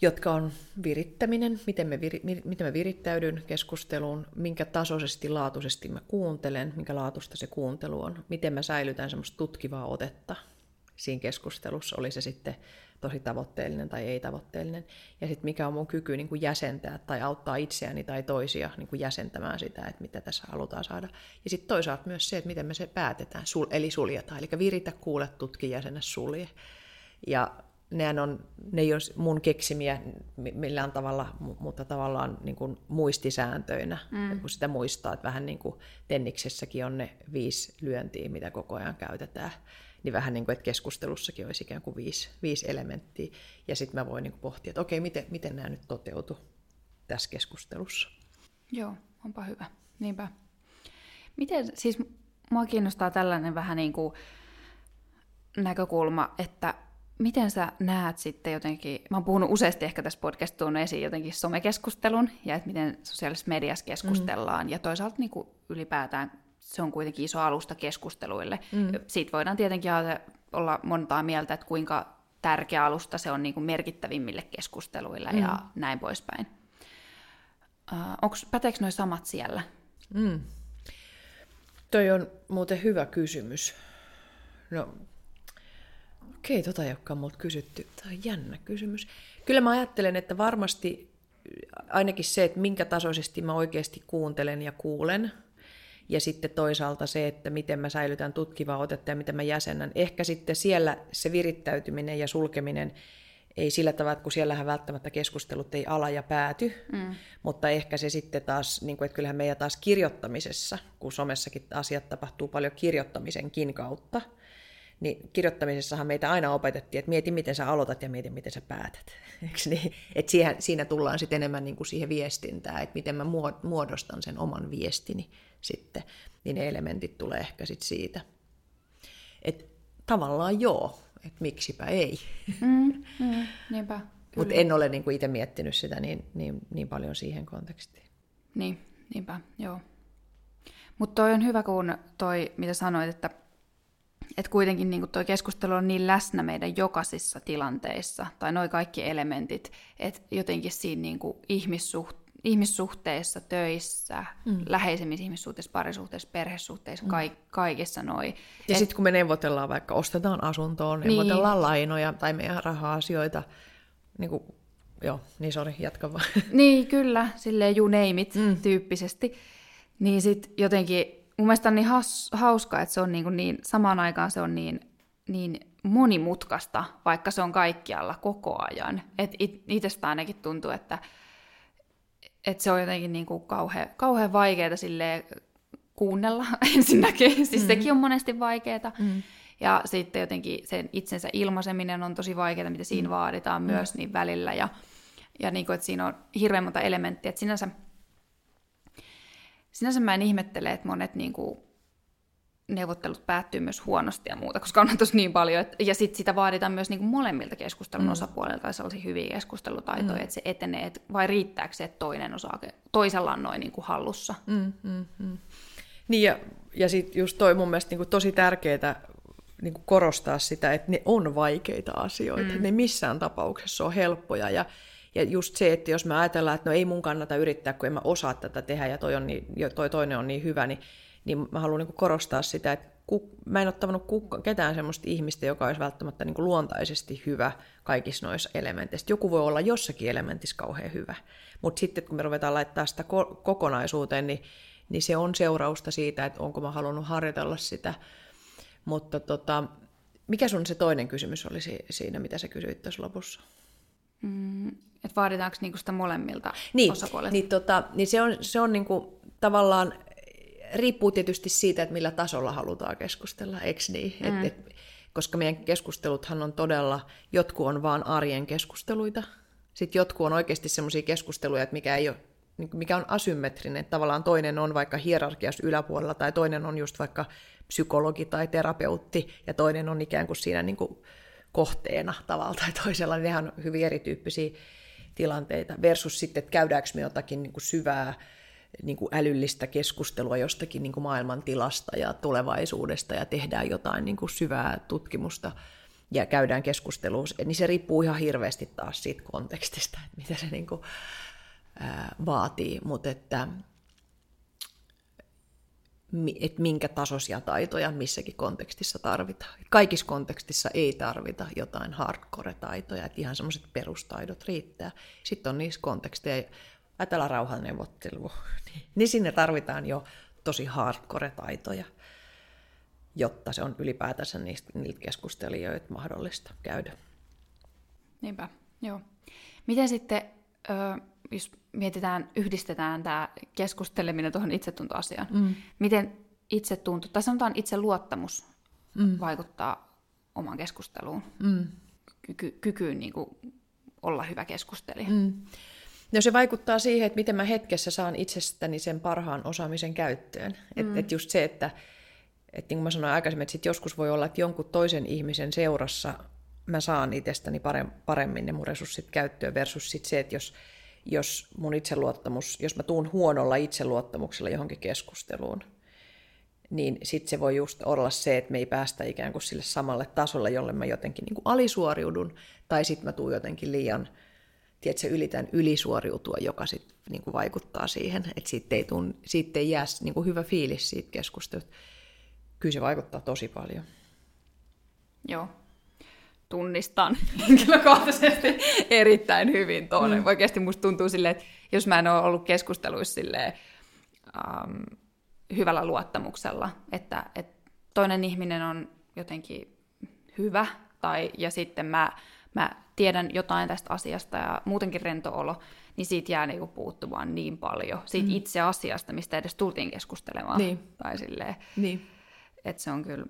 jotka on virittäminen, miten me, viri, miten me virittäydyn keskusteluun, minkä tasoisesti, laatuisesti mä kuuntelen, minkä laatusta se kuuntelu on, miten mä säilytän semmoista tutkivaa otetta siinä keskustelussa, oli se sitten tosi tavoitteellinen tai ei-tavoitteellinen. Ja sitten mikä on mun kyky niin kuin jäsentää tai auttaa itseäni tai toisia niin kuin jäsentämään sitä, että mitä tässä halutaan saada. Ja sitten toisaalta myös se, että miten me se päätetään, sul- eli suljetaan. Eli viritä, kuule, tutki, jäsenä, sulje. Ja nehän on, ne ei ole mun keksimiä millään tavalla, mutta tavallaan niin kuin muistisääntöinä, mm. kun sitä muistaa, että vähän niin kuin tenniksessäkin on ne viisi lyöntiä, mitä koko ajan käytetään, niin vähän niin kuin, että keskustelussakin olisi ikään kuin viisi, viisi elementtiä, ja sitten mä voin niin kuin pohtia, että okei, miten, miten nämä nyt toteutu tässä keskustelussa. Joo, onpa hyvä. Niinpä. Miten, siis mua kiinnostaa tällainen vähän niin kuin näkökulma, että miten sä näet sitten jotenkin, mä oon puhunut useasti ehkä tässä podcastissa tuonut esiin jotenkin somekeskustelun, ja että miten sosiaalisessa mediassa keskustellaan, mm. ja toisaalta niin kuin ylipäätään se on kuitenkin iso alusta keskusteluille. Mm. Siitä voidaan tietenkin olla montaa mieltä, että kuinka tärkeä alusta se on niin kuin merkittävimmille keskusteluille mm. ja näin poispäin. Päteekö nuo samat siellä? Mm. Toi on muuten hyvä kysymys. No, okei, tota ei olekaan multa kysytty. Tämä on jännä kysymys. Kyllä mä ajattelen, että varmasti ainakin se, että minkä tasoisesti mä oikeasti kuuntelen ja kuulen, ja sitten toisaalta se, että miten mä säilytän tutkivaa otetta ja miten mä jäsennän. Ehkä sitten siellä se virittäytyminen ja sulkeminen ei sillä tavalla, että kun siellähän välttämättä keskustelut ei ala ja pääty, mm. mutta ehkä se sitten taas, niin kuin, että kyllähän meidän taas kirjoittamisessa, kun somessakin asiat tapahtuu paljon kirjoittamisenkin kautta, niin kirjoittamisessahan meitä aina opetettiin, että mieti miten sä aloitat ja mieti miten sä päätät. Eiks niin? Et siihen, siinä tullaan sitten enemmän niin kuin siihen viestintään, että miten mä muodostan sen oman viestini sitten, niin ne elementit tulee ehkä sitten siitä. Että tavallaan joo, että miksipä ei. Mm, mm, niinpä. Mutta en ole niin kuin itse miettinyt sitä niin, niin, niin paljon siihen kontekstiin. Niin, niinpä, joo. Mutta toi on hyvä, kun toi, mitä sanoit, että että kuitenkin niin tuo keskustelu on niin läsnä meidän jokaisissa tilanteissa, tai noi kaikki elementit, että jotenkin siinä niin kuin ihmissuht- ihmissuhteissa, töissä, mm. läheisemmissä ihmissuhteissa, parisuhteissa, perhesuhteissa, mm. ka- kaikissa noi. Ja Et... sitten kun me neuvotellaan vaikka, ostetaan asuntoon, neuvotellaan niin. lainoja tai meidän raha-asioita, niin kuin, joo, niin sori, jatka vaan. Niin, kyllä, silleen you name it mm. tyyppisesti, niin sitten jotenkin mun mielestä on niin has, hauskaa, että se on niin, niin samaan aikaan se on niin, niin monimutkaista, vaikka se on kaikkialla koko ajan. Et it, itsestä ainakin tuntuu, että, että se on jotenkin niin kuin kauhean, kauhean vaikeaa silleen kuunnella ensinnäkin. Siis mm-hmm. sekin on monesti vaikeaa. Mm-hmm. Ja sitten jotenkin sen itsensä ilmaiseminen on tosi vaikeaa, mitä siinä vaaditaan mm-hmm. myös niin välillä. Ja, ja niin kuin, että siinä on hirveän monta elementtiä. Että sinänsä Sinänsä mä en ihmettele, että monet niin kuin, neuvottelut päättyy myös huonosti ja muuta, koska on tossa niin paljon. Että, ja sitten sitä vaaditaan myös niin kuin molemmilta keskustelun mm. osapuolilta tai sellaisia hyviä keskustelutaitoja, mm. että se etenee, että vai riittääkö se, että toinen osaa, toisella on noin niin kuin hallussa. Mm, mm, mm. Niin ja, ja sitten just toi mun mielestä niin kuin tosi tärkeää niin kuin korostaa sitä, että ne on vaikeita asioita, mm. ne missään tapauksessa on helppoja ja Ja just se, että jos me ajatellaan, että no ei mun kannata yrittää, kun en mä osaa tätä tehdä ja toi, on niin, toi toinen on niin hyvä, niin, niin mä haluan niin kuin korostaa sitä, että ku, mä en ole tavannut kuka, ketään semmoista ihmistä, joka olisi välttämättä niin kuin luontaisesti hyvä kaikissa noissa elementeissä. Joku voi olla jossakin elementissä kauhean hyvä, mutta sitten kun me ruvetaan laittaa sitä ko- kokonaisuuteen, niin, niin se on seurausta siitä, että onko mä halunnut harjoitella sitä. Mutta tota, mikä sun se toinen kysymys oli siinä, mitä sä kysyit tuossa lopussa? Mm, että vaaditaanko niinku sitä molemmilta niin, osapuolilta? Niin, tota, niin se on, se on niinku, tavallaan, riippuu tietysti siitä, että millä tasolla halutaan keskustella, eikö niin? Mm. Et, et, koska meidän keskusteluthan on todella, jotkut on vaan arjen keskusteluita, sitten jotkut on oikeasti semmoisia keskusteluja, että mikä, ei ole, mikä on asymmetrinen, tavallaan toinen on vaikka hierarkiassa yläpuolella, tai toinen on just vaikka psykologi tai terapeutti, ja toinen on ikään kuin siinä niinku, kohteena tavalla tai toisella, nehän on hyvin erityyppisiä tilanteita, versus sitten, että käydäänkö me jotakin niin kuin syvää niin kuin älyllistä keskustelua jostakin niin kuin maailman tilasta ja tulevaisuudesta ja tehdään jotain niin kuin syvää tutkimusta ja käydään keskustelua, niin se riippuu ihan hirveästi taas siitä kontekstista, että mitä se niin kuin, ää, vaatii, mutta että että minkä tasoisia taitoja missäkin kontekstissa tarvitaan. Kaikissa kontekstissa ei tarvita jotain hardcore-taitoja, että ihan semmoiset perustaidot riittää. Sitten on niissä konteksteja, ajatellaan rauhanneuvottelu, niin sinne tarvitaan jo tosi hardcore-taitoja, jotta se on ylipäätänsä niistä, niiltä keskustelijoita mahdollista käydä. Niinpä, joo. Miten sitten, jos mietitään, yhdistetään tämä keskusteleminen tuohon itsetuntoasiaan, mm. miten itsetunto, tai sanotaan itseluottamus, mm. vaikuttaa omaan keskusteluun, mm. Ky- kykyyn niin kuin olla hyvä keskustelija? Mm. No se vaikuttaa siihen, että miten mä hetkessä saan itsestäni sen parhaan osaamisen käyttöön. Mm. Että et just se, että et niin kuin mä sanoin aikaisemmin, että sit joskus voi olla, että jonkun toisen ihmisen seurassa mä saan itsestäni paremmin ne mun resurssit käyttöön versus sit se, että jos, jos mun itseluottamus, jos mä tuun huonolla itseluottamuksella johonkin keskusteluun, niin sit se voi just olla se, että me ei päästä ikään kuin sille samalle tasolle, jolle mä jotenkin niin kuin alisuoriudun, tai sit mä tuun jotenkin liian, tiedätkö, ylitän ylisuoriutua, joka sit niin kuin vaikuttaa siihen, että siitä ei, tun, siitä ei jää niin kuin hyvä fiilis siitä keskustelusta. Kyllä se vaikuttaa tosi paljon. Joo. Tunnistan henkilökohtaisesti erittäin hyvin tuonne. Mm. Oikeasti musta tuntuu silleen, että jos mä en ole ollut keskusteluissa silleen, ähm, hyvällä luottamuksella, että, että toinen ihminen on jotenkin hyvä, tai, ja sitten mä, mä tiedän jotain tästä asiasta ja muutenkin rento olo, niin siitä jää niinku puuttumaan niin paljon. Siitä mm. itse asiasta, mistä edes tultiin keskustelemaan. Niin. Tai silleen, niin. Että se on kyllä,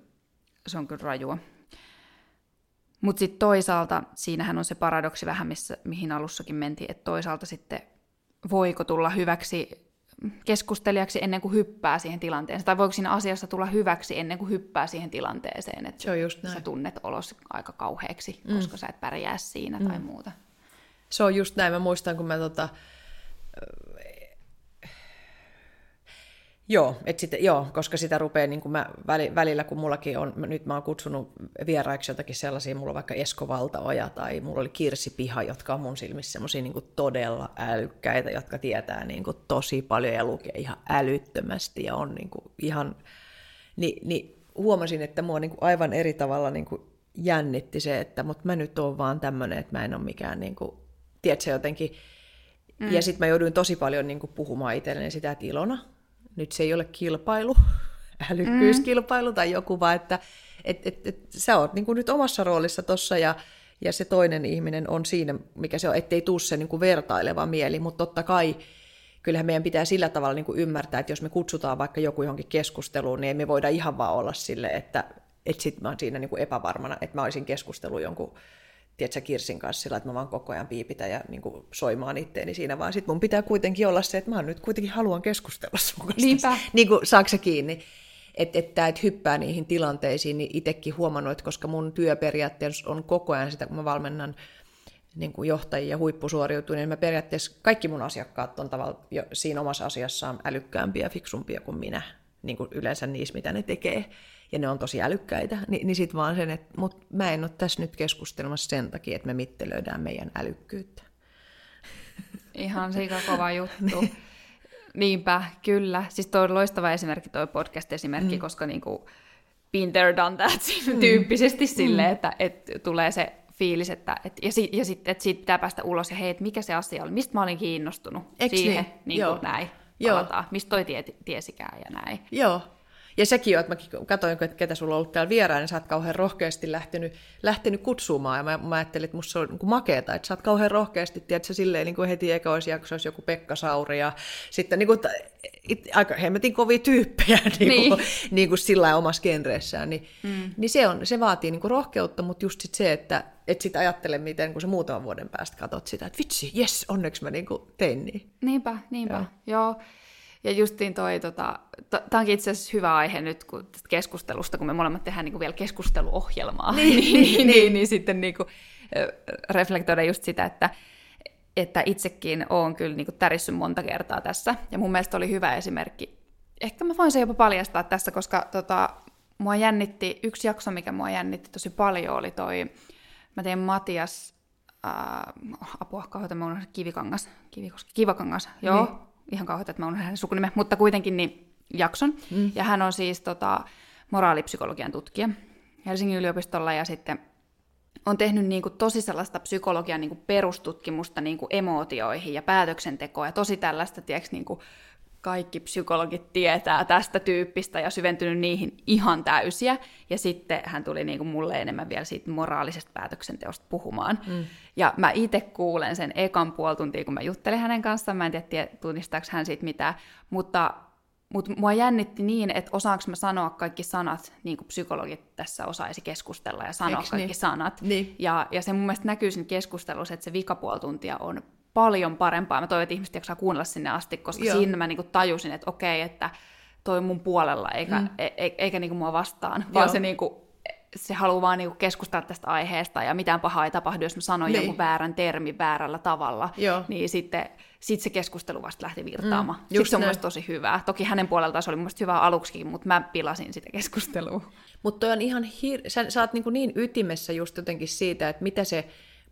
se on kyllä rajua. Mutta sitten toisaalta, siinähän on se paradoksi vähän, missä, mihin alussakin mentiin, että toisaalta sitten voiko tulla hyväksi keskustelijaksi ennen kuin hyppää siihen tilanteeseen, tai voiko siinä asiassa tulla hyväksi ennen kuin hyppää siihen tilanteeseen, että se on just näin. Sä tunnet olos aika kauheaksi, mm. koska sä et pärjää siinä mm. tai muuta. Se on just näin. Mä muistan, kun mä tota... Joo, et sit, joo, koska sitä rupeaa niin kuin mä välillä, kun mullakin on, nyt mä oon kutsunut vieraiksi jotakin sellaisia, mulla on vaikka Esko Valtaoja tai mulla oli Kirsi Piha, jotka on mun silmissä semmosia niin kuin todella älykkäitä, jotka tietää niin kuin tosi paljon ja lukee ihan älyttömästi ja on niin kuin ihan, niin, niin huomasin, että mua niin kuin aivan eri tavalla niin kuin jännitti se, että mut mä nyt oon vaan tämmönen, että mä en oo mikään, niin kuin, tiedätkö jotenkin, mm. ja sit mä jouduin tosi paljon niin kuin puhumaan itselleni sitä, että Ilona, nyt se ei ole kilpailu, älykkyyskilpailu tai joku, vaan että et, et, et, sä oot niin kuin nyt omassa roolissa tossa ja, ja se toinen ihminen on siinä, mikä se on, ettei tuu se niin kuin vertaileva mieli, mutta totta kai kyllähän meidän pitää sillä tavalla niin kuin ymmärtää, että jos me kutsutaan vaikka joku johonkin keskusteluun, niin ei me voida ihan vaan olla silleen, että et sit mä oon siinä niin kuin epävarmana, että mä olisin keskustellut jonkun, tiedätkö, Kirsin kanssa sillä, että mä vaan koko ajan piipitä ja niin kuin soimaan itteeni siinä, vaan sit mun pitää kuitenkin olla se, että mä nyt kuitenkin haluan keskustella sun kanssa. Niinpä. Niin kuin, saatko sä kiinni? Että et, et hyppää niihin tilanteisiin, niin itsekin huomannut, että koska mun työ periaatteessa on koko ajan sitä, kun mä valmennan niin kuin johtajia ja huippusuoriutuja, niin mä periaatteessa kaikki mun asiakkaat on tavallaan jo siinä omassa asiassaan älykkäämpiä ja fiksumpia kuin minä, niin kuin yleensä niissä, mitä ne tekee. Ja ne on tosi älykkäitä, niin, niin sitten vaan sen, että mut mä en ole tässä nyt keskustelemassa sen takia, että me mittelöidään meidän älykkyyttä. Ihan sikakova juttu. Niinpä, kyllä. Siis toi on loistava esimerkki, toi podcast-esimerkki, mm. koska niinku been there, done that mm. tyyppisesti mm. silleen, että et tulee se fiilis, että et, ja, si, ja sit, et siitä pitää päästä ulos, ja hei, et mikä se asia oli, mistä mä olin kiinnostunut. Eks siihen, niin, niin kuin näin, palataan, mistä toi tie, tiesikään ja näin. Joo. Ja sekin on, että mä katsoin, että ketä sulla on ollut täällä vieraana, niin sä oot kauhean rohkeasti lähtenyt, lähtenyt kutsumaan. Ja mä, mä ajattelin, että musta se on niin kuin makeeta, että sä oot kauhean rohkeasti, tiedätkö, silleen niin kuin heti eka olisi jakso, olisi joku Pekka Sauri. Ja sitten niin kuin, it, aika hemmetin kovia tyyppejä niin niin. Kuin, niin kuin sillä omassa genreessään. Niin, mm. niin se, on, se vaatii niin kuin rohkeutta, mutta just sit se, että et sit ajattele, miten kun sä muutaman vuoden päästä katot sitä, että vitsi, jes, onneksi mä niin kuin tein niin. Niinpä, niinpä, joo. joo. Ja justiin toi, tota, tämä onkin itse asiassa hyvä aihe nyt kun tästä keskustelusta, kun me molemmat tehdään niinku vielä keskusteluohjelmaa, niin, niin, niin, niin, niin sitten niinku reflektoida just sitä, että, että itsekin olen kyllä niinku tärissyt monta kertaa tässä. Ja mun mielestä oli hyvä esimerkki. Ehkä mä voin sen jopa paljastaa tässä, koska tota, mua jännitti, yksi jakso, mikä mua jännitti tosi paljon, oli toi, mä tein Matias, ää, apua kauheita, mä unohdin Kivikangas, Kivikangas, joo. Niin. Ihan kauheita, että mä unohdan hänen sukunimen, mutta kuitenkin niin jakson. Mm. Ja hän on siis tota, moraalipsykologian tutkija Helsingin yliopistolla ja sitten on tehnyt niin kuin tosi sellaista psykologian niin kuin perustutkimusta niin kuin emootioihin ja päätöksentekoon ja tosi tällaista, tiedätkö, niin kuin kaikki psykologit tietää tästä tyyppistä ja syventynyt niihin ihan täysiä. Ja sitten hän tuli niin kuin mulle enemmän vielä siitä moraalisesta päätöksenteosta puhumaan. Mm. Ja mä itse kuulen sen ekan puoli tuntia, kun mä juttelin hänen kanssaan. Mä en tiedä, tunnistaako hän siitä mitään, mutta... Mutta mua jännitti niin, että osaanko mä sanoa kaikki sanat, niin kuin psykologit tässä osaisi keskustella ja sanoa Eks kaikki niin? sanat. Niin. Ja, ja se mun mielestä näkyy siinä keskustelussa, että se vikapuolituntia on paljon parempaa. Mä toivon, että ihmiset jaksaa kuunnella sinne asti, koska Joo. siinä mä niinku tajusin, että okei, että toi on mun puolella, eikä, mm. e, e, eikä niinku mua vastaan. Joo. Vaan se, niinku, se haluaa vaan niinku keskustella tästä aiheesta ja mitään pahaa ei tapahdu, jos mä sanoin niin. joku väärän termi väärällä tavalla. Joo. Niin sitten... Sitten se keskustelu vasta lähti virtaamaan. Mm, Sitten se on mielestäni tosi hyvää. Toki hänen puoleltaan se oli mielestäni hyvää aluksikin, mutta mä pilasin sitä keskustelua. Mutta toi on ihan hir... Sä, sä oot niin, niin ytimessä just jotenkin siitä, että mitä se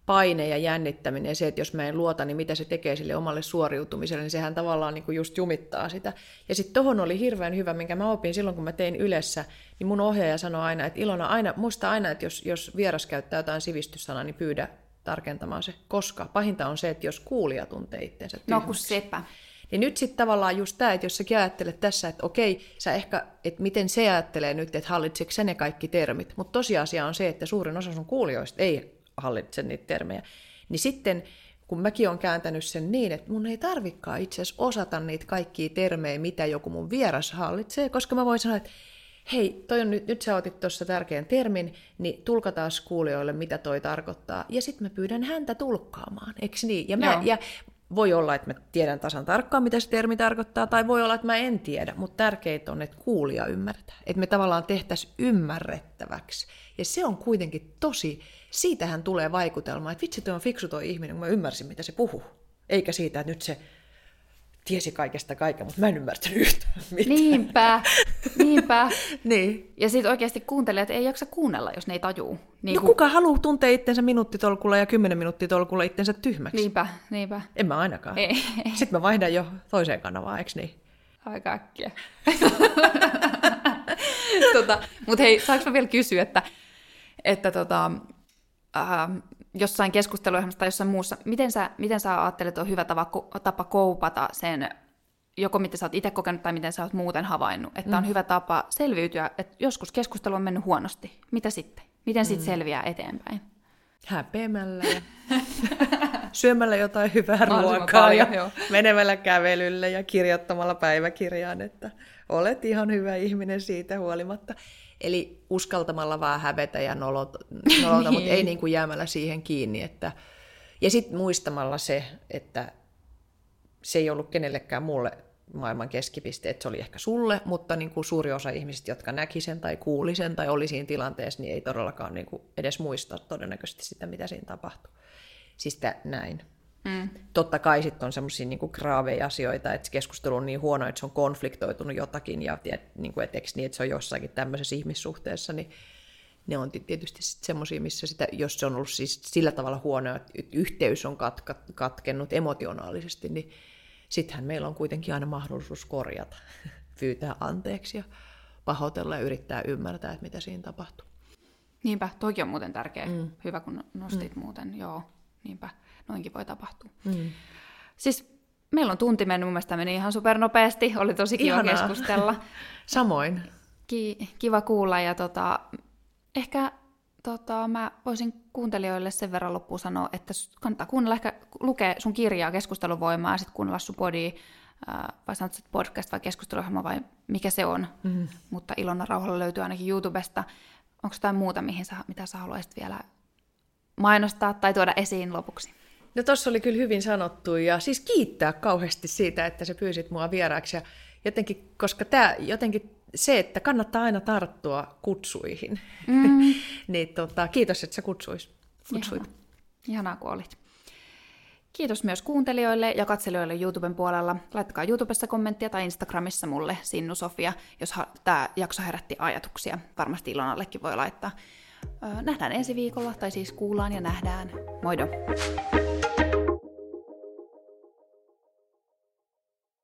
paine ja jännittäminen ja se, että jos mä en luota, niin mitä se tekee sille omalle suoriutumiselle, niin sehän tavallaan niin kuin just jumittaa sitä. Ja sitten tohon oli hirveän hyvä, minkä mä opin silloin, kun mä tein Ylessä, niin mun ohjaaja sanoi aina, että Ilona, aina, muista aina, että jos, jos vieras käyttää jotain sivistyssanaa, niin pyydä tarkentamaan se, koska pahinta on se, että jos kuulija tuntee itsensä tyhmäksi. No kun sepä. Niin nyt sitten tavallaan just tämä, että jos säkin ajattelet tässä, että okei, sä ehkä, että miten se ajattelee nyt, että hallitseeko se ne kaikki termit, mutta tosiasia on se, että suurin osa sun kuulijoista ei hallitse niitä termejä. Niin sitten, kun mäkin olen kääntänyt sen niin, että mun ei tarvikaan itse asiassa osata niitä kaikkia termejä, mitä joku mun vieras hallitsee, koska mä voin sanoa, että hei, toi on nyt, nyt sä otit tuossa tärkeän termin, niin tulkataas kuulijoille, mitä toi tarkoittaa. Ja sitten mä pyydän häntä tulkkaamaan, eikö niin? Ja, mä, ja voi olla, että mä tiedän tasan tarkkaan, mitä se termi tarkoittaa, tai voi olla, että mä en tiedä. Mutta tärkeintä on, että kuulija ymmärtää. Että me tavallaan tehtäisiin ymmärrettäväksi. Ja se on kuitenkin tosi, siitähän tulee vaikutelma, että vitsi, toi on fiksu toi ihminen, kun mä ymmärsin, mitä se puhuu. Eikä siitä, että nyt se... tiesi kaikesta kaiken, mutta mä en ymmärtänyt yhtään mitään. Niinpä, niinpä. niin. Ja sitten oikeasti kuuntelijat ei jaksa kuunnella, jos ne ei tajuu. Niin no kun... kuka haluaa tuntea itsensä minuuttitolkulla ja kymmenen minuuttitolkulla itsensä tyhmäksi? Niinpä, niinpä. En mä ainakaan. Ei, ei. Sitten mä vaihdan jo toiseen kanavaan, eikö niin? Aika äkkiä. tota, mutta hei, saanko mä vielä kysyä, että, että tota, äh, jossain keskusteluohjelmassa tai jossain muussa, miten sä, miten sä ajattelet, että on hyvä tapa, tapa koupata sen, joko miten sä oot itse kokenut tai miten sä oot muuten havainnut, että mm. on hyvä tapa selviytyä, että joskus keskustelu on mennyt huonosti. Mitä sitten? Miten mm. sitten selviää eteenpäin? Häpeämällä ja syömällä jotain hyvää ruokaa ja jo. menemällä kävelylle ja kirjoittamalla päiväkirjaan, että olet ihan hyvä ihminen siitä huolimatta. Eli uskaltamalla vaan hävetä ja nolota, nolota mutta ei niin kuin jäämällä siihen kiinni. Että... Ja sitten muistamalla se, että se ei ollut kenellekään muulle maailman keskipiste, että se oli ehkä sulle, mutta niin kuin suuri osa ihmisistä, jotka näki sen tai kuuli sen tai oli siinä tilanteessa, niin ei todellakaan niin kuin edes muista todennäköisesti sitä, mitä siinä tapahtui. Siis tä, näin. Mm. Totta kai sitten on semmoisia niinku graaveja asioita, että keskustelu on niin huono, että se on konfliktoitunut jotakin, ja niinku, et, eks, niin, että se on jossakin tämmöisessä ihmissuhteessa, niin ne on tietysti semmoisia, missä sitä, jos se on ollut siis sillä tavalla huono, että yhteys on kat- katkennut emotionaalisesti, niin sittenhän meillä on kuitenkin aina mahdollisuus korjata, pyytää anteeksi ja pahoitella ja yrittää ymmärtää, että mitä siinä tapahtuu. Niinpä, toki on muuten tärkeä. Mm. Hyvä, kun nostit mm. muuten, joo, niinpä. Noinkin voi tapahtua. Mm. Siis meillä on tunti mennyt, mun mielestä meni ihan supernopeasti. Oli tosi kiva Ihanaa. keskustella. Samoin. Ki- kiva kuulla ja tota, ehkä tota, mä voisin kuuntelijoille sen verran loppuun sanoa, että kannattaa kuunnella, ehkä lukea sun kirjaa Keskusteluvoimaa ja sitten kuunnella sun podia, vai sanotko podcast vai keskusteluohjelma vai mikä se on. Mm. Mutta Ilona Rauhala löytyy ainakin YouTubesta. Onko jotain muuta, mihin sä, mitä sä haluaisit vielä mainostaa tai tuoda esiin lopuksi? No tossa oli kyllä hyvin sanottu ja siis kiittää kauheasti siitä, että sä pyysit mua vieraaksi. Ja jotenkin, koska tää, jotenkin se, että kannattaa aina tarttua kutsuihin, mm. niin tota, kiitos, että sä kutsuit. kutsuit. Ihanaa. Ihanaa, kun olit. Kiitos myös kuuntelijoille ja katselijoille YouTuben puolella. Laittakaa YouTubessa kommenttia tai Instagramissa mulle, Sinu Sofia, jos ha- tää jakso herätti ajatuksia. Varmasti Ilonallekin voi laittaa. Öö, nähdään ensi viikolla, tai siis kuullaan ja nähdään. Moido!